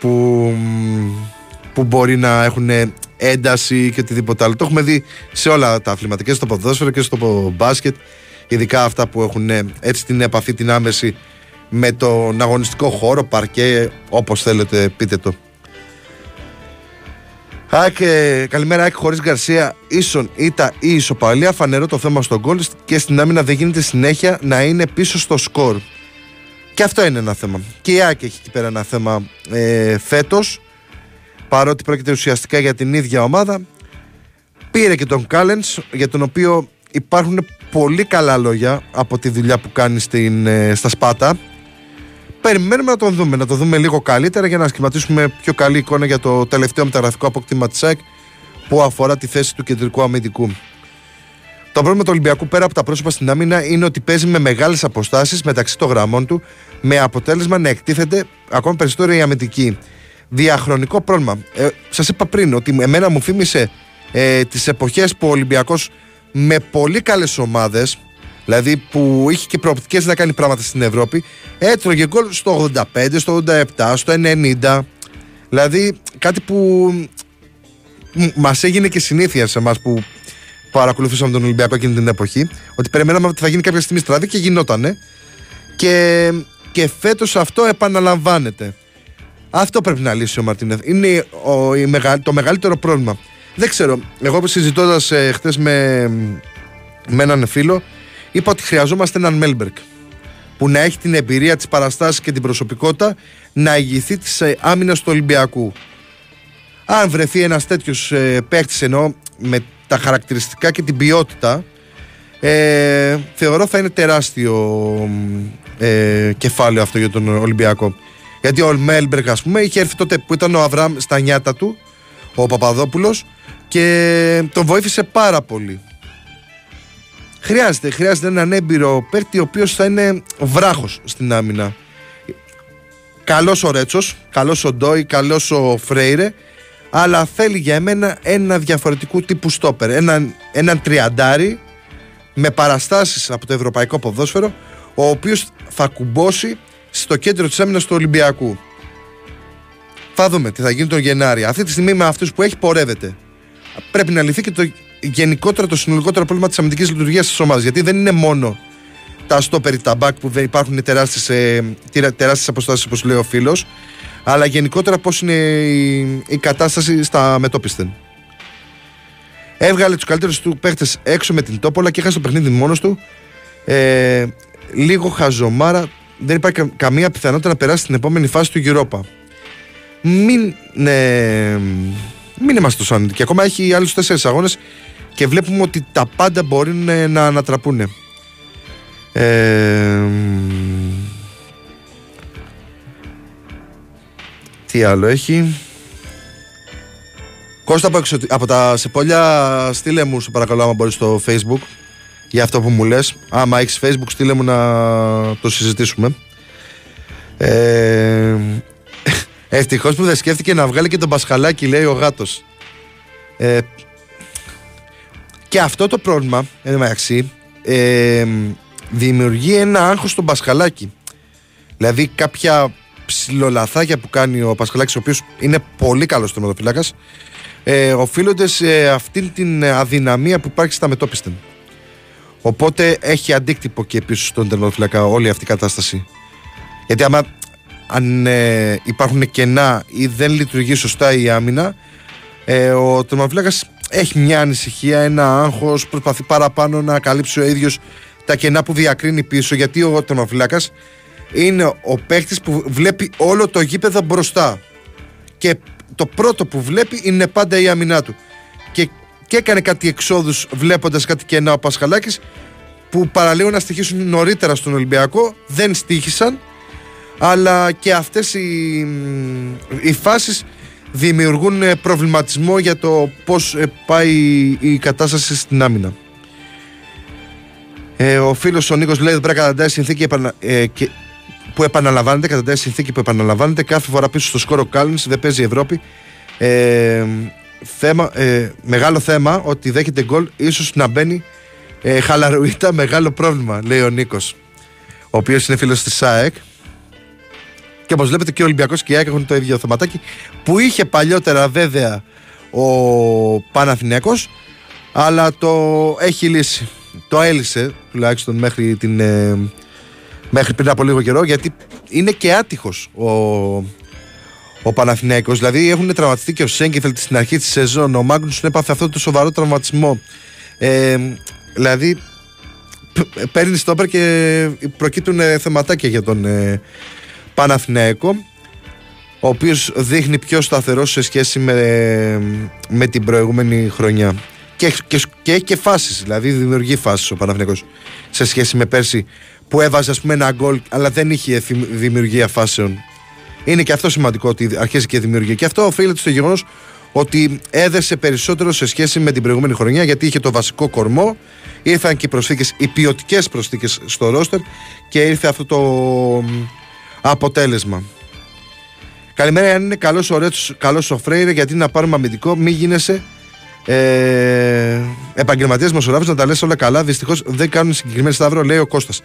που μπορεί να έχουν ένταση και οτιδήποτε άλλο. Το έχουμε δει σε όλα τα αθλήματα, και στο ποδόσφαιρο και στο μπάσκετ, ειδικά αυτά που έχουν έτσι την επαφή την άμεση με τον αγωνιστικό χώρο, παρκέ, όπως θέλετε πείτε το. Καλημέρα ΑΕΚ, χωρίς Γκαρσία ίσον ήττα ή ισοπαλία, φανερό το θέμα στον γκολ και στην άμυνα, δεν γίνεται συνέχεια να είναι πίσω στο σκορ. Και αυτό είναι ένα θέμα. Και η ΑΕΚ έχει εκεί πέρα ένα θέμα φέτος, παρότι πρόκειται ουσιαστικά για την ίδια ομάδα. Πήρε και τον Κάλενς, για τον οποίο υπάρχουν πολύ καλά λόγια από τη δουλειά που κάνει στα Σπάτα. Περιμένουμε να το δούμε λίγο καλύτερα για να σχηματίσουμε πιο καλή εικόνα για το τελευταίο μεταγραφικό αποκτήμα της ΑΕΚ που αφορά τη θέση του κεντρικού αμυντικού. Το πρόβλημα του Ολυμπιακού πέρα από τα πρόσωπα στην άμυνα είναι ότι παίζει με μεγάλες αποστάσεις μεταξύ των γραμμών του, με αποτέλεσμα να εκτίθεται ακόμα περισσότερο η αμυντική. Διαχρονικό πρόβλημα. Σας είπα πριν ότι εμένα μου θύμισε τις εποχές που ο Ολυμπιακός με πολύ καλές ομάδες, δηλαδή που είχε και προοπτικές να κάνει πράγματα στην Ευρώπη, έτρωγε γκολ στο 85, στο 87, στο 90. Δηλαδή κάτι που μας έγινε και συνήθεια σε εμάς που παρακολουθούσαμε τον Ολυμπιακό εκείνη την εποχή, ότι περιμέναμε ότι θα γίνει κάποια στιγμή στραβή και γινότανε. Και φέτος αυτό επαναλαμβάνεται. Αυτό πρέπει να λύσει ο Μαρτίνεθ. Είναι το μεγαλύτερο πρόβλημα. Δεν ξέρω, εγώ συζητώντας χτες με έναν φίλο, είπα ότι χρειαζόμαστε έναν Μέλμπερκ που να έχει την εμπειρία, τις παραστάσεις και την προσωπικότητα να ηγηθεί της άμυνας του Ολυμπιακού. Αν βρεθεί ένας τέτοιος παίκτης, εννοώ με τα χαρακτηριστικά και την ποιότητα, θεωρώ θα είναι τεράστιο κεφάλαιο αυτό για τον Ολυμπιακό. Γιατί ο Μέλμπερκ, ας πούμε, είχε έρθει τότε που ήταν ο Αβραμ στα νιάτα του, ο Παπαδόπουλος, και τον βοήθησε πάρα πολύ. Χρειάζεται έναν έμπειρο παίκτη ο οποίος θα είναι βράχος στην άμυνα. Καλός ο Ρέτσος, καλός ο Ντόι, καλός ο Φρέιρε, αλλά θέλει για εμένα ένα διαφορετικού τύπου στόπερ, έναν τριαντάρι με παραστάσεις από το ευρωπαϊκό ποδόσφαιρο, ο οποίος θα κουμπώσει στο κέντρο της άμυνας του Ολυμπιακού. Θα δούμε τι θα γίνει τον Γενάρη. Αυτή τη στιγμή με αυτούς που έχει πορεύεται. Πρέπει να λυθεί και το γενικότερο, το συνολικότερο πρόβλημα της αμυντικής λειτουργίας της ομάδας. Γιατί δεν είναι μόνο τα στόπερ, τα μπακ που δεν υπάρχουν τεράστιες αποστάσεις όπως λέει ο φίλος, αλλά γενικότερα πώς είναι η κατάσταση στα μετώπισθεν. Έβγαλε τους καλύτερους του παίχτες έξω με την Τόπολα και έχασε το παιχνίδι μόνος του. Λίγο χαζομάρα. Δεν υπάρχει καμία πιθανότητα να περάσει στην επόμενη φάση του Europa. Μην είμαστε τόσο ανετικοί. Ακόμα έχει άλλους 4 αγώνες και βλέπουμε ότι τα πάντα μπορεί να ανατραπούνε. Τι άλλο έχει? Κώστα από τα Σεπόλια, στείλε μου, σου παρακαλώ, άμα μπορείς, στο Facebook, για αυτό που μου λες. Άμα έχεις Facebook, στείλε μου να το συζητήσουμε. Ευτυχώς που δεν σκέφτηκε να βγάλει και τον Πασχαλάκη, λέει ο Γάτος. Και αυτό το πρόβλημα, μεταξύ, δημιουργεί ένα άγχος στον Πασχαλάκη. Δηλαδή κάποια ψιλολαθάκια που κάνει ο Πασχαλάκης, ο οποίος είναι πολύ καλός τερματοφύλακας, οφείλονται σε αυτήν την αδυναμία που υπάρχει στα μετώπισθεν. Οπότε έχει αντίκτυπο και πίσω στον τερματοφύλακα όλη αυτή η κατάσταση. Γιατί άμα υπάρχουν κενά ή δεν λειτουργεί σωστά η άμυνα, ο τερματοφύλακας έχει μια ανησυχία, ένα άγχος, προσπαθεί παραπάνω να καλύψει ο ίδιος τα κενά που διακρίνει πίσω, γιατί ο τερματοφύλακας είναι ο παίκτης που βλέπει όλο το γήπεδο μπροστά και το πρώτο που βλέπει είναι πάντα η αμυνά του. Και έκανε κάτι εξόδους βλέποντας κάτι κενά ο Πασχαλάκης, που παραλίγο να στοιχήσουν νωρίτερα στον Ολυμπιακό, δεν στοίχησαν, αλλά και αυτές οι φάσεις δημιουργούν προβληματισμό για το πώς πάει η κατάσταση στην άμυνα. Ο φίλος ο Νίκος λέει: δεν πρέπει να καταντάει συνθήκη που επαναλαμβάνεται. Καταντάει συνθήκη που επαναλαμβάνεται κάθε φορά πίσω στο σκόρο Κάλλινς. Δεν παίζει η Ευρώπη. Μεγάλο θέμα ότι δέχεται γκολ, ίσως να μπαίνει χαλαρουίτα. Μεγάλο πρόβλημα, λέει ο Νίκος, ο οποίος είναι φίλος της ΑΕΚ. Και όπως βλέπετε και ο Ολυμπιακός και η ΑΕΚ έχουν το ίδιο θεματάκι που είχε παλιότερα βέβαια ο Παναθηναϊκός, αλλά το έχει λύσει. Το έλυσε τουλάχιστον μέχρι πριν από λίγο καιρό, γιατί είναι και άτυχος ο Παναθηναϊκός. Δηλαδή έχουν τραυματιστεί και ο Σέγκεφελτ στην αρχή της σεζόν. Ο Μάγκνουσον έπαθε αυτό το σοβαρό τραυματισμό. Δηλαδή παίρνει στόπερ και προκύπτουν θεματάκια για τον Παναθηναϊκό, ο οποίος δείχνει πιο σταθερό σε σχέση με την προηγούμενη χρονιά. Και έχει και φάσεις, δηλαδή δημιουργεί φάσεις ο Παναθηναϊκός σε σχέση με πέρσι, που έβαζε ας πούμε ένα γκολ αλλά δεν είχε δημιουργία φάσεων. Είναι και αυτό σημαντικό, ότι αρχίζει και δημιουργία. Και αυτό οφείλεται στο γεγονός ότι έδεσε περισσότερο σε σχέση με την προηγούμενη χρονιά, γιατί είχε το βασικό κορμό, ήρθαν και οι προσθήκες, οι ποιοτικές προσθήκες στο ρόστερ, και ήρθε αυτό το αποτέλεσμα. Καλημέρα, αν είναι καλός ο Ρέτσος, καλός ο Φρέιρε, γιατί να πάρουμε αμυντικό, μην γίνεσαι επαγγελματίας μεσογράφος, να τα λες όλα καλά. Δυστυχώς δεν κάνουν συγκεκριμένη, Σταύρο, λέει ο Κώστας.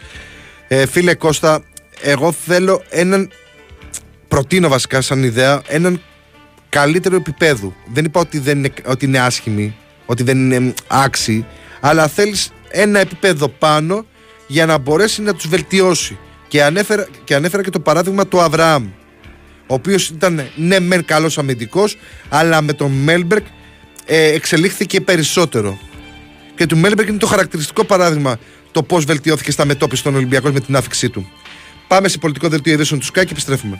Φίλε Κώστα, εγώ θέλω προτείνω βασικά σαν ιδέα έναν καλύτερο επίπεδο. Δεν είπα ότι είναι άσχημη, ότι δεν είναι άξιοι, αλλά θέλεις ένα επίπεδο πάνω για να μπορέσει να τους βελτιώσει. Και ανέφερα και το παράδειγμα του Αβραάμ, ο οποίος ήταν ναι μεν καλός αμυντικός, αλλά με τον Μέλμπερκ εξελίχθηκε περισσότερο. Και του Μέλμπερκ είναι το χαρακτηριστικό παράδειγμα το πώς βελτιώθηκε στα μετώπιση των Ολυμπιακών με την άφηξή του. Πάμε σε πολιτικό δελτίο ειδήσεων του ΣΚΑ και επιστρέφουμε.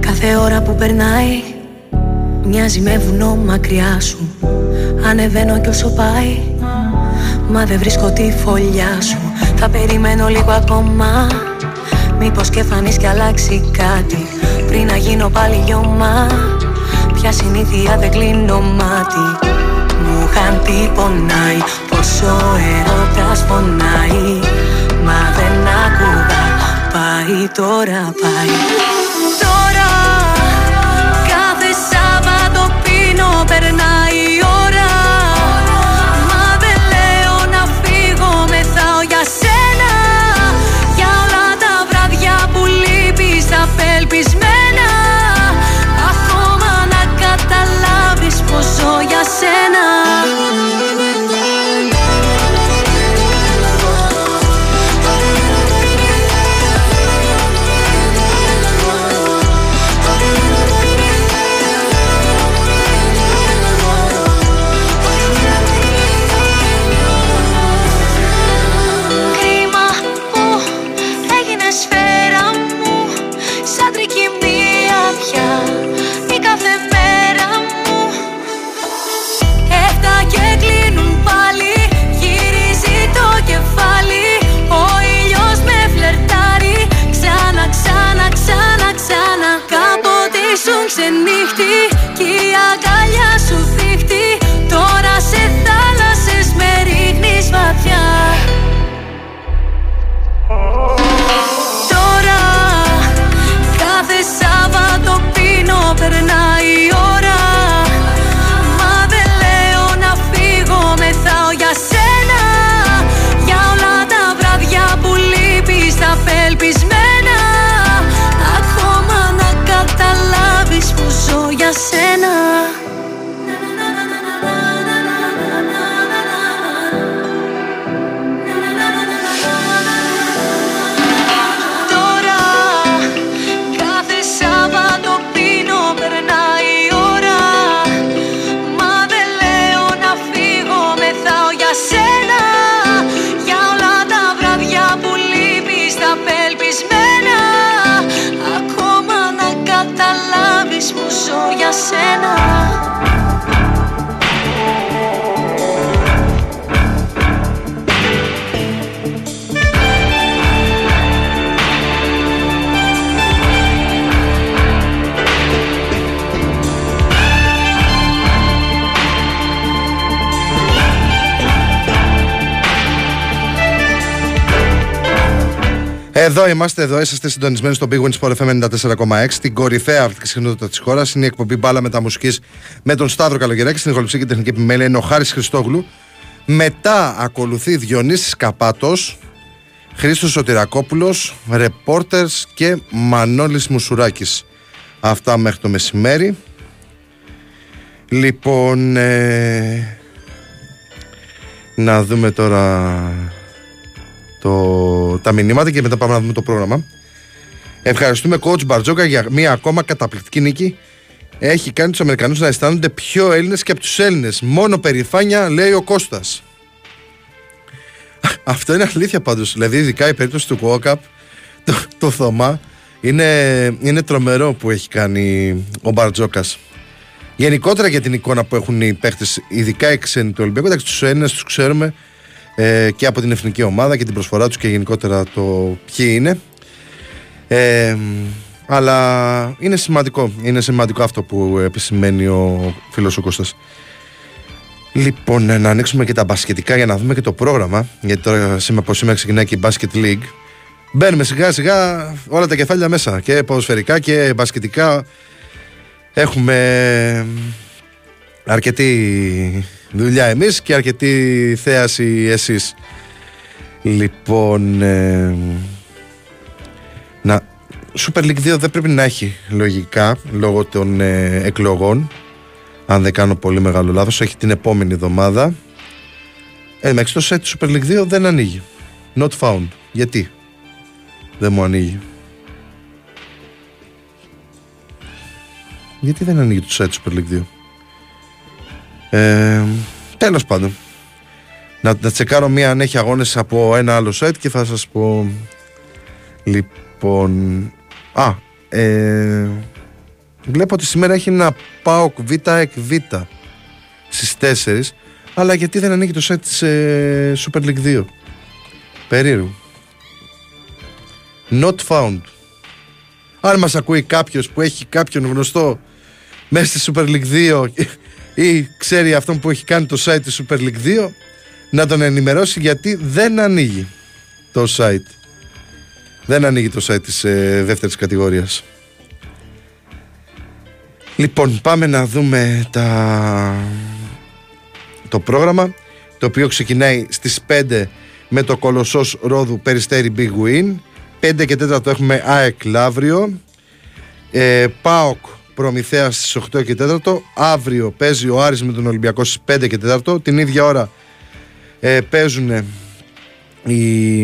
Κάθε ώρα που περνάει μοιάζει με βουνό μακριά σου. Ανεβαίνω κι όσο πάει, μα δεν βρίσκω τη φωλιά σου. Θα περιμένω λίγο ακόμα, μήπως και φανείς κι αλλάξει κάτι, πριν να γίνω πάλι γιωμά. Πια συνήθεια δεν κλείνω μάτι. Μου χαν τι πονάει, πόσο ερώτας πονάει, μα δεν ακούγα, πάει τώρα πάει. Τώρα κάθε Σάββατο πίνω, περνάει η ώρα, μα δεν λέω να φύγω, μεθάω για σένα, για όλα τα βραδιά που λείπεις απελπισμένα. Ακόμα να καταλάβεις πως ζω για σένα. Ξενύχτη κι η αγκαλιά σου δείχτη. Τώρα σε θάλασσες με ρίχνεις βαθιά. Τώρα κάθε Σάββατο πίνω, περνάει η ώρα, μα δεν λέω να φύγω, μεθάω για σένα, για όλα τα βραδιά που λείπεις απελπισμένα. Ακόμα να καταλάβω που ζω για σένα. Τώρα κάθε Σάββατο πίνω, περνάει η ώρα, μα δεν λέω να φύγω, μεθάω για σένα, για όλα τα σένα. Εδώ είμαστε, εδώ είσαστε συντονισμένοι στο Big Win Sport FM 94,6, την κορυφαία αθλητική συχνότητα της χώρας. Είναι η εκπομπή Μπάλα Μεταμουσικής με τον Σταύρο Καλογεράκη. Στην ηχοληψία και τεχνική επιμέλεια είναι ο Χάρης Χριστόγλου. Μετά ακολουθεί Διονύσης Καπάτος, Χρήστος Σωτηρακόπουλος, ρεπόρτερς και Μανώλης Μουσουράκης. Αυτά μέχρι το μεσημέρι. Λοιπόν, να δούμε τώρα τα μηνύματα και μετά πάμε να δούμε το πρόγραμμα. Ευχαριστούμε coach Μπαρτζόκα για μία ακόμα καταπληκτική νίκη. Έχει κάνει τους Αμερικανούς να αισθάνονται πιο Έλληνες και από τους Έλληνες. Μόνο περηφάνεια, λέει ο Κώστας. Αυτό είναι αλήθεια πάντως. Δηλαδή, ειδικά η περίπτωση του ΟΑΚΑ, το Θωμά, είναι τρομερό που έχει κάνει ο Μπαρτζόκας. Γενικότερα για την εικόνα που έχουν οι παίχτες, ειδικά οι ξένοι του Ολυμπιακού. Εντάξει, τους Έλληνες τους ξέρουμε και από την εθνική ομάδα και την προσφορά τους και γενικότερα το ποιοι είναι, αλλά είναι σημαντικό αυτό που επισημαίνει ο φίλος ο Κώστας. Λοιπόν, να ανοίξουμε και τα μπασκετικά για να δούμε και το πρόγραμμα, γιατί τώρα σήμερα ξεκινάει και η Basket League. Μπαίνουμε σιγά σιγά όλα τα κεφάλια μέσα, και ποδοσφαιρικά και μπασκετικά. Έχουμε αρκετή δουλειά εμείς και αρκετή θέαση εσείς. Λοιπόν, Super League 2 δεν πρέπει να έχει λογικά, λόγω των εκλογών, αν δεν κάνω πολύ μεγάλο λάθος. Έχει την επόμενη εβδομάδα. Μέχρι το set του Super League 2 δεν ανοίγει. Not found. Γιατί δεν μου ανοίγει? Γιατί δεν ανοίγει το set του Super League 2? Τέλος πάντων, να τσεκάρω μία αν έχει αγώνες από ένα άλλο site και θα σας πω. Λοιπόν, βλέπω ότι σήμερα έχει ένα ΠΑΟΚ Β εκ Β στις 4. Αλλά γιατί δεν ανοίγει το site της Super League 2? Περίεργο. Not found. Αν μας ακούει κάποιος που έχει κάποιον γνωστό μέσα στη Super League 2 ή ξέρει αυτόν που έχει κάνει το site της Super League 2, να τον ενημερώσει γιατί δεν ανοίγει το site. Δεν ανοίγει το site της δεύτερης κατηγορίας. Λοιπόν, πάμε να δούμε το πρόγραμμα, το οποίο ξεκινάει στις 5 με το Κολοσσός Ρόδου Περιστέρι Big Win. 5 και 4 το έχουμε ΑΕΚ Λαύριο, ΠΑΟΚ Προμηθέας στις 8 και 4. Αύριο παίζει ο Άρης με τον Ολυμπιακό στις 5 και 4. Την ίδια ώρα παίζουν οι...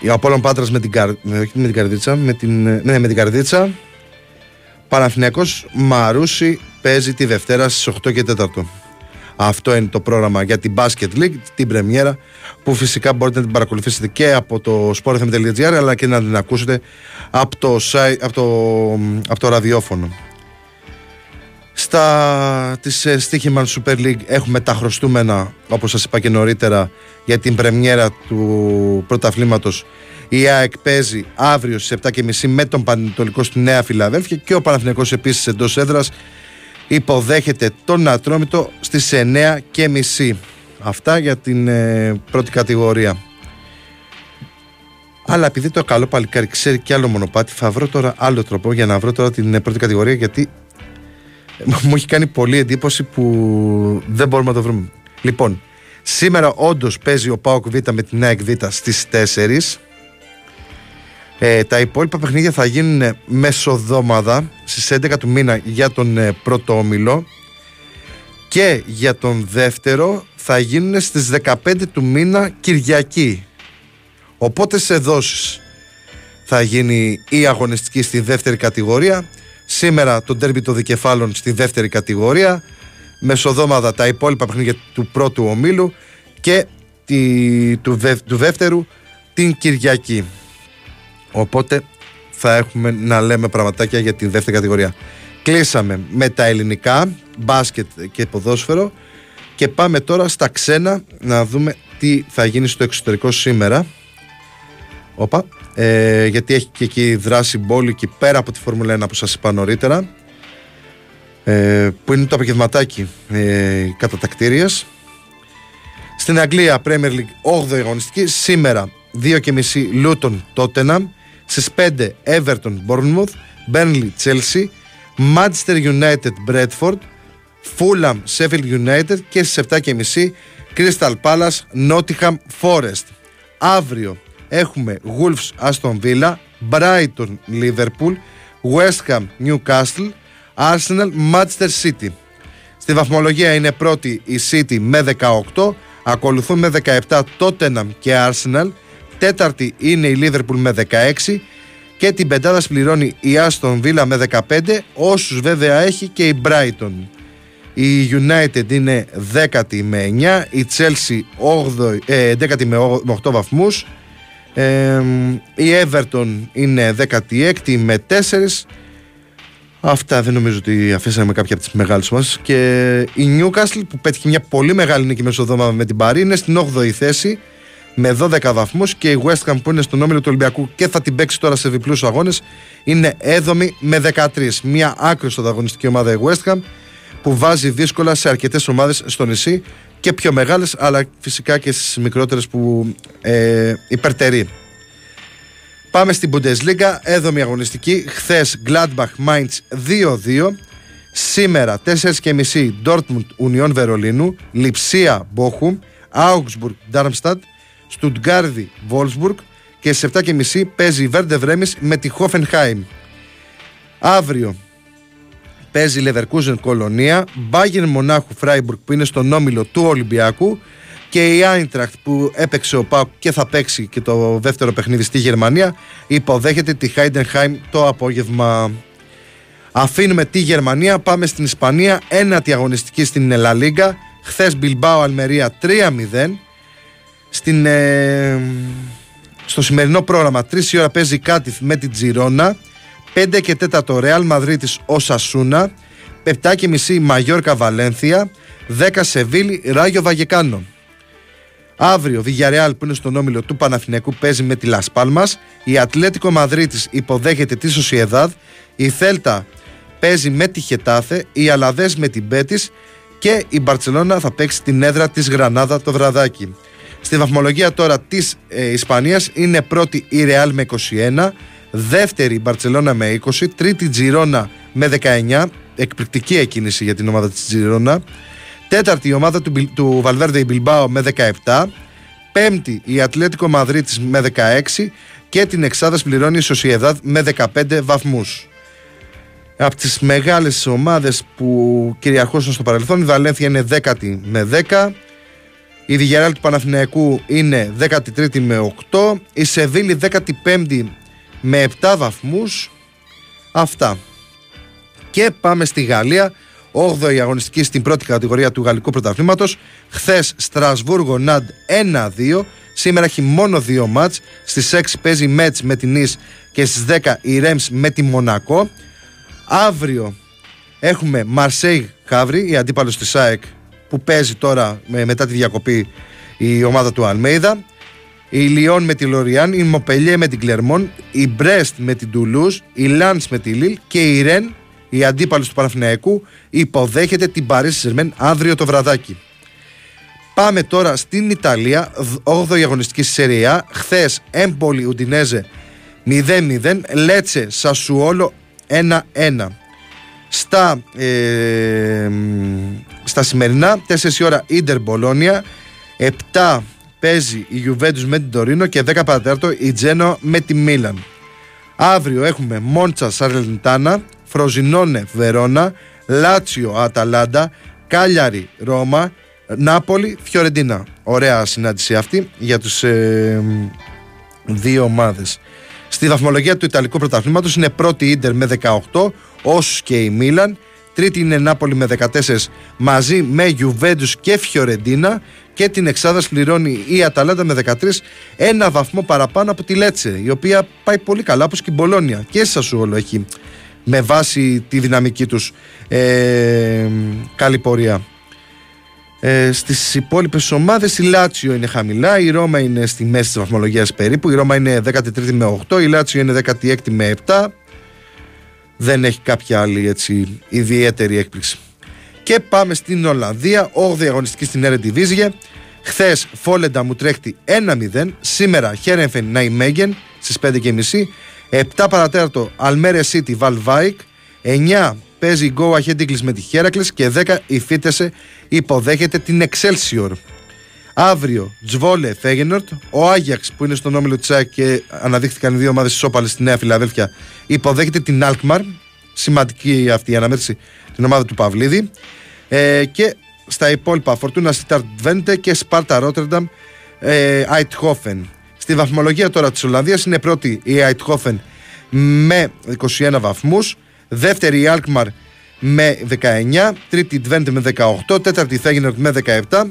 η Απόλλων Πάτρας με την Καρδίτσα. Παναθηναϊκός Μαρούσι παίζει τη Δευτέρα στις 8 και 4. Αυτό είναι το πρόγραμμα για την Basket League, την πρεμιέρα, που φυσικά μπορείτε να την παρακολουθήσετε και από το sportfm.gr, αλλά και να την ακούσετε από το ραδιόφωνο. Στα της στοίχημαν Super League έχουμε τα χρωστούμενα, όπως σας είπα και νωρίτερα, για την πρεμιέρα του πρωταθλήματος. Η ΑΕΚ παίζει αύριο στις 7.30 με τον Πανετολικό στη Νέα Φιλαδέλφια, και ο Παναθηναϊκός επίσης εντός έδρας υποδέχεται τον Ατρόμητο στις 9.30. Αυτά για την πρώτη κατηγορία. Αλλά επειδή το καλό παλικάρι ξέρει και άλλο μονοπάτι, θα βρω τώρα άλλο τρόπο για να βρω τώρα την πρώτη κατηγορία, γιατί μου έχει κάνει πολύ εντύπωση που δεν μπορούμε να το βρούμε. Λοιπόν, σήμερα όντως παίζει ο ΠΑΟΚ Β με την ΑΕΚ Β στις 4. Τα υπόλοιπα παιχνίδια θα γίνουν μεσοδόμαδα στις 11 του μήνα για τον πρώτο όμιλο, και για τον δεύτερο θα γίνουν στις 15 του μήνα Κυριακή. Οπότε σε δόσεις θα γίνει η αγωνιστική στη δεύτερη κατηγορία. Σήμερα το ντέρμπι των δικεφάλων στη δεύτερη κατηγορία, μεσοδόμαδα τα υπόλοιπα παιχνίδια του πρώτου ομίλου και του δεύτερου την Κυριακή. Οπότε θα έχουμε να λέμε πραγματάκια για τη δεύτερη κατηγορία. Κλείσαμε με τα ελληνικά, μπάσκετ και ποδόσφαιρο, και πάμε τώρα στα ξένα να δούμε τι θα γίνει στο εξωτερικό σήμερα. Οπα, γιατί έχει και εκεί δράση μπόλικη και πέρα από τη Φόρμουλα 1 που σας είπα νωρίτερα, που είναι το απογευματάκι κατά τα κτήριες. Στην Αγγλία Premier League 8η αγωνιστική σήμερα 2.30 Λούτον Τότεναμ, στις 5 Everton Bournemouth, Burnley Chelsea, Manchester United Bradford, Fulham Sheffield United, και στις 7.30 Crystal Palace Nottingham Forest. Αύριο έχουμε Wolves Aston Villa, Brighton Liverpool, West Ham Newcastle, Arsenal Manchester City. Στη βαθμολογία είναι πρώτη η City με 18, ακολουθούν με 17 Tottenham και Arsenal, τέταρτη είναι η Liverpool με 16 και την πεντάδα σπληρώνει η Aston Villa με 15, όσους βέβαια έχει και η Brighton. Η United είναι 10η με 9, η Chelsea 11η με 8 βαθμούς, η Everton είναι 16η με 4. Αυτά, δεν νομίζω ότι αφήσαμε κάποια από τις μεγάλες μας. Και η Newcastle που πέτυχε μια πολύ μεγάλη νίκη μεσοδόμα με την Παρί είναι στην 8η θέση με 12 βαθμούς, και η West Ham που είναι στον όμιλο του Ολυμπιακού και θα την παίξει τώρα σε διπλούς αγώνες είναι 7η με 13. Μια άκρως ανταγωνιστική ομάδα η West Ham, που βάζει δύσκολα σε αρκετές ομάδες στο νησί, και πιο μεγάλες αλλά φυσικά και στις μικρότερες που υπερτερεί. Πάμε στην Bundesliga, 7η αγωνιστική, χθες Gladbach Mainz 2-2, σήμερα 4.30 Dortmund Union Βερολίνου, Λιψία Bochum, Augsburg Darmstadt, Stuttgart Wolfsburg, και σε 7.30 παίζει η Werder Bremen με τη Hoffenheim. Αύριο παίζει Leverkusen Κολονία, Bayern Μονάχου Freiburg που είναι στον όμιλο του Ολυμπιακού, και η Eintracht που έπαιξε ο ΠΑΟΚ και θα παίξει και το δεύτερο παιχνίδι στη Γερμανία υποδέχεται τη Heidenheim το απόγευμα. Αφήνουμε τη Γερμανία, πάμε στην Ισπανία, 1η αγωνιστική στην La Liga, χθες Bilbao Almeria 3-0. Στο σημερινό πρόγραμμα 3 η ώρα παίζει Cádiz με την Girona, 5 και 4 το Real Madrid της Osasuna, 7.30 Μαγιόρκα Βαλένθια, 10 Σεβίλη Ράγιο Βαγεκάνο. Αύριο Villarreal που είναι στον όμιλο του Παναθηναϊκού παίζει με τη Las Palmas, η Ατλέτικο Μαδρίτης υποδέχεται τη Sociedad, η Θέλτα παίζει με τη Χετάθε, η Αλαβές με την Μπέτις, και η Μπαρτσελώνα θα παίξει την έδρα της Γρανάδα το βραδάκι. Στη βαθμολογία τώρα της Ισπανίας είναι πρώτη η Real με 21, δεύτερη η Μπαρτσελώνα με 20, τρίτη Τζιρόνα με 19, εκπληκτική εκκίνηση για την ομάδα της Τζιρόνα, τέταρτη η ομάδα του Βαλβέρντε η Μπιλμπάο με 17, πέμπτη η Ατλέτικο Μαδρίτης με 16, και την εξάδα πληρώνει η Σοσιεδάδ με 15 βαθμούς. Από τις μεγάλες ομάδες που κυριαρχούσαν στο παρελθόν, η Βαλένθια είναι 10η με 10, η Βιγεράλ του Παναθηναϊκού είναι 13η με 8, η Σεβίλη 15η με 7 βαθμούς. Αυτά. Και πάμε στη Γαλλία, 8η αγωνιστική στην πρώτη κατηγορία του γαλλικού πρωταθλήματος, χθες Στρασβούργο Ναντ 1-2, σήμερα έχει μόνο 2 μάτς, στις 6 παίζει Μέτς με την Ις και στις 10 η Ρέμς με τη Μονακό. Αύριο έχουμε Μαρσέιγ Χαύρι, η αντίπαλος της ΑΕΚ που παίζει τώρα μετά τη διακοπή η ομάδα του Αλμέιδα, η Λιόν με τη Λοριάν, η Μοπελιέ με την Κλερμόν, η Μπρέστ με την Τουλούζ, η Λάνς με τη Λίλ, και η Ρεν, η αντίπαλος του Παναθηναϊκού, υποδέχεται την Παρί Σερμέν αύριο το βραδάκι. Πάμε τώρα στην Ιταλία, 8η αγωνιστική σερία, χθες Έμπολη Ουντινέζε 0-0, Λέτσε Σασουόλο 1-1. Στα σημερινά 4 η ώρα Ίντερ Μπολόνια, 7 παίζει η Ιουβέντους με την Τωρίνο, και 10 παρατέταρτο η Τζένοα με τη Μίλαν. Αύριο έχουμε Μόντσα Σαρλεντάνα, Φροζινόνε Βερόνα, Λάτσιο Αταλάντα, Κάλιαρι Ρώμα, Νάπολη Φιωρεντίνα. Ωραία συνάντηση αυτή για τους δύο ομάδες. Στη βαθμολογία του Ιταλικού Πρωταθλήματος είναι πρώτη η Ίντερ με 18, όσους και η Μίλαν, Τρίτη είναι Νάπολη με 14 μαζί με Γιουβέντους και Φιωρεντίνα. Και την εξάδα πληρώνει η Αταλάντα με 13, ένα βαθμό παραπάνω από τη Λέτσε, η οποία πάει πολύ καλά, όπως και η Μπολόνια. Και η Σασουόλο έχει με βάση τη δυναμική τους καλή πορεία. Στις υπόλοιπες ομάδες η Λάτσιο είναι χαμηλά, η Ρώμα είναι στη μέση της βαθμολογίας περίπου. Η Ρώμα είναι 13η με 8, η Λάτσιο είναι 16η με 7. Δεν έχει κάποια άλλη έτσι ιδιαίτερη έκπληξη. Και πάμε στην Ολλανδία, 8η αγωνιστική στην Eredivisie. Χθες Φόλεντα μου τρέχτη 1-0. Σήμερα Χέρενφεν Ναϊμέγεν στις 5.30. 7 παρατέταρτο Αλμέρε City Βαλβάικ. 9 παίζει Go Ahead Eagles με τη Χέρακλες. Και 10 η Φίτεσε υποδέχεται την Excelsior. Αύριο Τζβόλε Φέγενορτ. Ο Άγιαξ που είναι στον όμιλο Τσάκ και αναδείχθηκαν οι δύο ομάδες ισόπαλες στη Νέα Φιλαδέλφια, υποδέχεται την Αλκμαρ. Σημαντική αυτή η αναμέτρηση, την ομάδα του Παυλίδη. Και στα υπόλοιπα Φορτούνα Σιτάρτ Βέντε και Σπάρτα Ρότερνταμ Αιτχόφεν. Στη βαθμολογία τώρα της Ολλανδίας είναι πρώτη η Αιτχόφεν με 21 βαθμούς, δεύτερη η Αλκμαρ με 19, τρίτη η Βέντε με 18, τέταρτη η Φέγενορντ με 17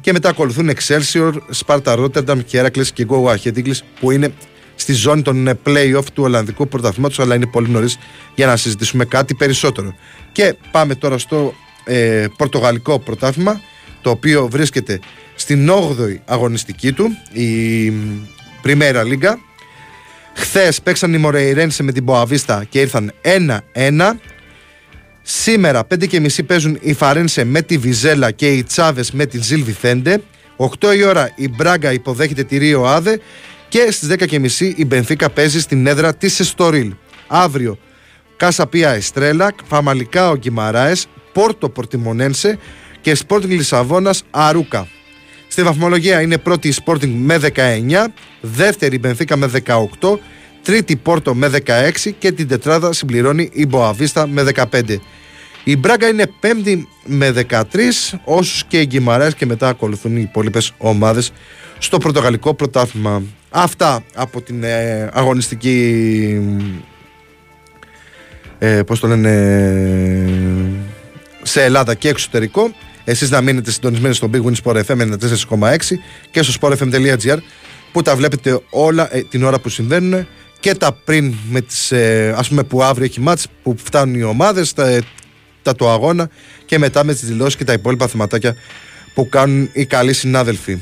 και μετά ακολουθούν Εξέλσιορ, Σπάρτα Ρότερνταμ, Χέρακλες και Go Ahead Eagles που είναι στη ζώνη των play-off του Ολλανδικού Πρωταθλήματος, αλλά είναι πολύ νωρίς για να συζητήσουμε κάτι περισσότερο. Και πάμε τώρα στο Πορτογαλικό Πρωτάθλημα, το οποίο βρίσκεται στην 8η αγωνιστική του, η Πριμέρα Λίγκα. Χθες παίξαν οι Μορεϊρένσε με την Μποαβίστα και ήρθαν 1-1. Σήμερα 5.30 παίζουν η Φαρένσε με τη Βιζέλα και οι Τσάβες με την Ζιλ Βιθέντε. 8 η ώρα η Μπράγκα υποδέχεται τη Ρίο Άδε. Και στις 10.30 η Μπενφίκα παίζει στην έδρα της Εστορίλ. Αύριο Κάσα Πία Εστρέλα, Φαμαλικά ο Γκιμαράες, Πόρτο Πορτιμονένσε και Sporting Λισαβόνας Αρούκα. Στη βαθμολογία είναι πρώτη η Sporting με 19, δεύτερη η Μπενφίκα με 18, τρίτη Πόρτο με 16 και την τετράδα συμπληρώνει η Μποαβίστα με 15. Η Μπράγκα είναι πέμπτη με 13, όσους και οι Γκιμαράες και μετά ακολουθούν οι υπόλοιπες ομάδες στο Πορτογαλικό Πρωτάθλημα. Αυτά από την αγωνιστική πώς το λένε σε Ελλάδα και εξωτερικό. Εσείς να μείνετε συντονισμένοι στο Big Win Sport FM 94,6 και στο sportfm.gr που τα βλέπετε όλα την ώρα που συμβαίνουν και τα πριν με τις, ας πούμε που αύριο έχει μάτς που φτάνουν οι ομάδες τα του αγώνα και μετά με τις δηλώσεις και τα υπόλοιπα θεματάκια που κάνουν οι καλοί συνάδελφοι.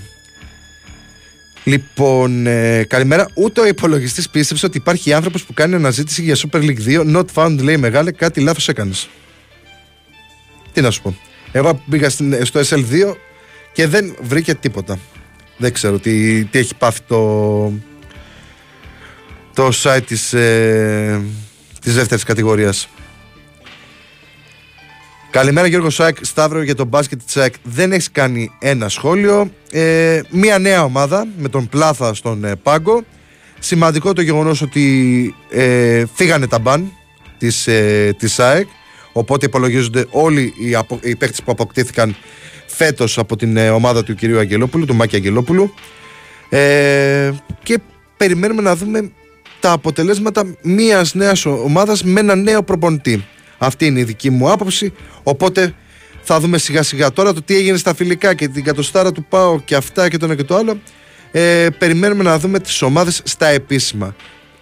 Λοιπόν, καλημέρα. Ούτε ο υπολογιστής πίστεψε ότι υπάρχει άνθρωπος που κάνει αναζήτηση για Super League 2. Not found, λέει μεγάλε, κάτι λάθος έκανες. Τι να σου πω. Εγώ πήγα στο SL2 και δεν βρήκε τίποτα. Δεν ξέρω τι έχει πάθει το site της δεύτερης κατηγορίας. Καλημέρα Γιώργο Σάκ, Σταύρο για τον μπάσκετ της ΑΕΚ. Δεν έχεις κάνει ένα σχόλιο. Μία νέα ομάδα με τον Πλάθα στον πάγκο. Σημαντικό το γεγονός ότι φύγανε τα μπαν της ΑΕΚ. Οπότε υπολογίζονται όλοι οι παίκτες που αποκτήθηκαν φέτος από την ομάδα του κυρίου Αγγελόπουλου, του Μάκη Αγγελόπουλου. Και περιμένουμε να δούμε τα αποτελέσματα μίας νέας ομάδας με ένα νέο προπονητή. Αυτή είναι η δική μου άποψη, οπότε θα δούμε σιγά σιγά τώρα το τι έγινε στα φιλικά και την κατοστάρα του ΠΑΟ και αυτά και το ένα και το άλλο. Περιμένουμε να δούμε τις ομάδες στα επίσημα.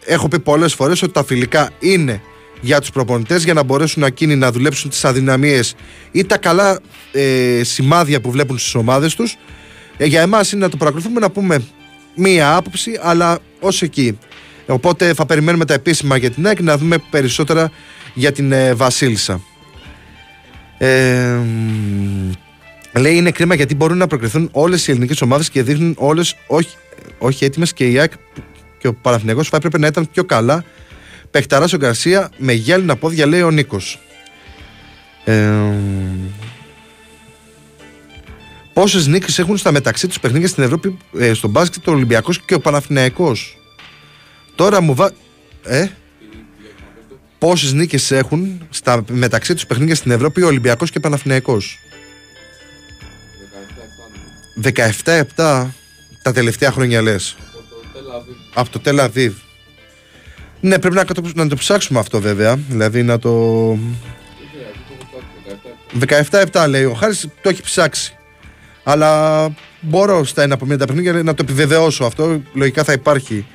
Έχω πει πολλές φορές ότι τα φιλικά είναι για τους προπονητές για να μπορέσουν εκείνοι να δουλέψουν τις αδυναμίες ή τα καλά σημάδια που βλέπουν στις ομάδες τους. Για εμάς είναι να το παρακολουθούμε, να πούμε μία άποψη, αλλά ως εκεί. Οπότε θα περιμένουμε τα επίσημα για την ΑΕΚ να δούμε περισσότερα για την Βασίλισσα. Λέει είναι κρίμα γιατί μπορούν να προκριθούν όλες οι ελληνικές ομάδες και δείχνουν όλες όχι έτοιμες και η ΑΕΚ και ο Παναθηναϊκός θα έπρεπε να ήταν πιο καλά. Πεχταράς ο Γκαρσία με γυάλινα πόδια, λέει ο Νίκος. Πόσες νίκες έχουν στα μεταξύ τους παιχνίδια στην Ευρώπη στο μπάσκετ ο Ολυμπιακός και ο Παναθηναϊκός? Τώρα μου πόσες νίκες έχουν στα μεταξύ τους παιχνίδια στην Ευρώπη ο Ολυμπιακός και Παναθηναϊκός? 17-7 τα τελευταία χρόνια λες? Από το Τελ Αβίβ. Ναι, πρέπει να το ψάξουμε αυτό βέβαια. Δηλαδή να το... 17-7 λέει ο Χάρης, το έχει ψάξει. Αλλά μπορώ στα ένα από μία τα παιχνίδια να το επιβεβαιώσω αυτό. Λογικά θα υπάρχει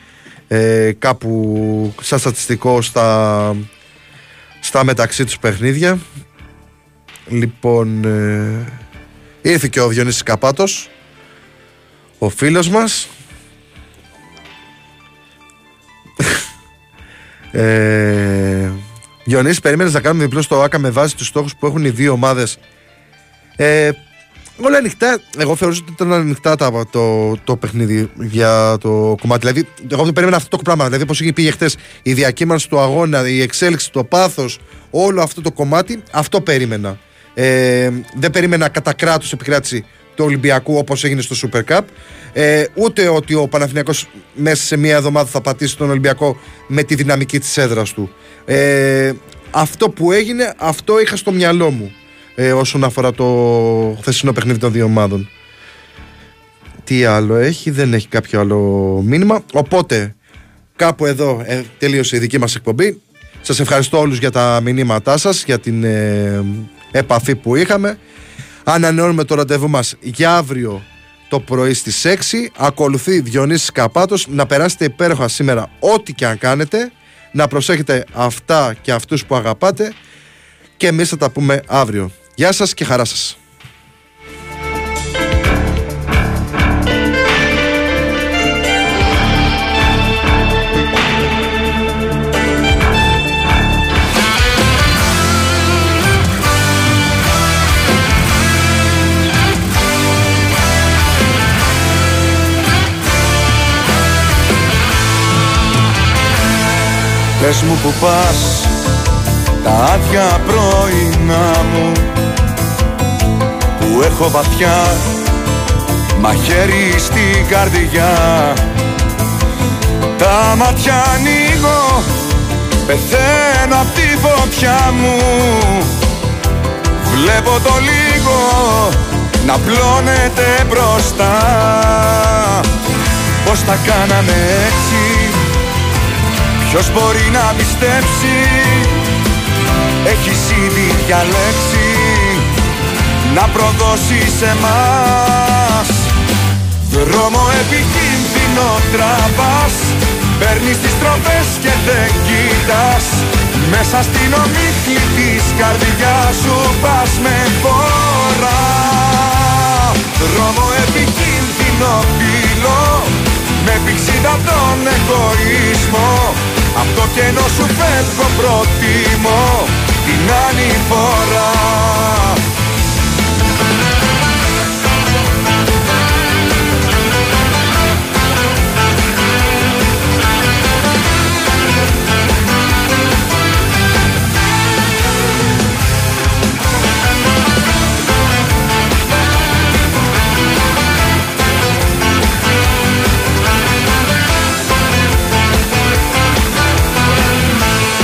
κάπου σαν στατιστικό στα μεταξύ τους παιχνίδια. Λοιπόν, ήρθε και ο Διονύσης Καπάτος, ο φίλος μας. Διονύση, περίμενες να κάνουμε διπλό στο ΟΑΚΑ με βάση τους στόχους που έχουν οι δύο ομάδες? Όλα ανοιχτά. Εγώ θεωρούσα ότι ήταν ανοιχτά το παιχνίδι για το κομμάτι. Δηλαδή, εγώ δεν περίμενα αυτό το πράγμα. Δηλαδή, πώς πήγε χτες η διακύμανση του αγώνα, η εξέλιξη, το πάθος, όλο αυτό το κομμάτι, αυτό περίμενα. Δεν περίμενα κατά κράτος επικράτηση του Ολυμπιακού όπως έγινε στο Super Cup. Ούτε ότι ο Παναθηναϊκός μέσα σε μία εβδομάδα θα πατήσει τον Ολυμπιακό με τη δυναμική της έδρας του. Αυτό που έγινε, αυτό είχα στο μυαλό μου όσον αφορά το χθεσινό παιχνίδι των δύο ομάδων. Τι άλλο έχει? Δεν έχει κάποιο άλλο μήνυμα. Οπότε κάπου εδώ τελείωσε η δική μας εκπομπή. Σας ευχαριστώ όλους για τα μηνύματά σας, για την επαφή που είχαμε. Ανανεώνουμε το ραντεβού μας για αύριο το πρωί στις 6. Ακολουθεί Διονύσης Καπάτος. Να περάσετε υπέροχα σήμερα ό,τι και αν κάνετε. Να προσέχετε αυτά και αυτούς που αγαπάτε. Και εμείς θα τα πούμε αύριο. Γεια σας και χαρά σας. Πες μου που πας τα άδεια πρωινά μου, που έχω βαθιά μαχαίρι στην καρδιά. Τα μάτια ανοίγω, πεθαίνω απ' τη φωτιά μου. Βλέπω το λίγο να πλώνεται μπροστά. Πώς τα κάναμε έτσι, ποιος μπορεί να πιστέψει? Έχεις ήδη διαλέξει να προδώσεις εμάς. Δρόμο επικίνδυνο τραβάς, παίρνεις τις τροπές και δεν κοιτάς. Μέσα στην ομίχλη της καρδιάς σου πας με φορά. Δρόμο επικίνδυνο πύλο, με πηξίδα τον εγωισμό. Απ' το κενό σου φεύγω, προτιμώ την ανηφορά.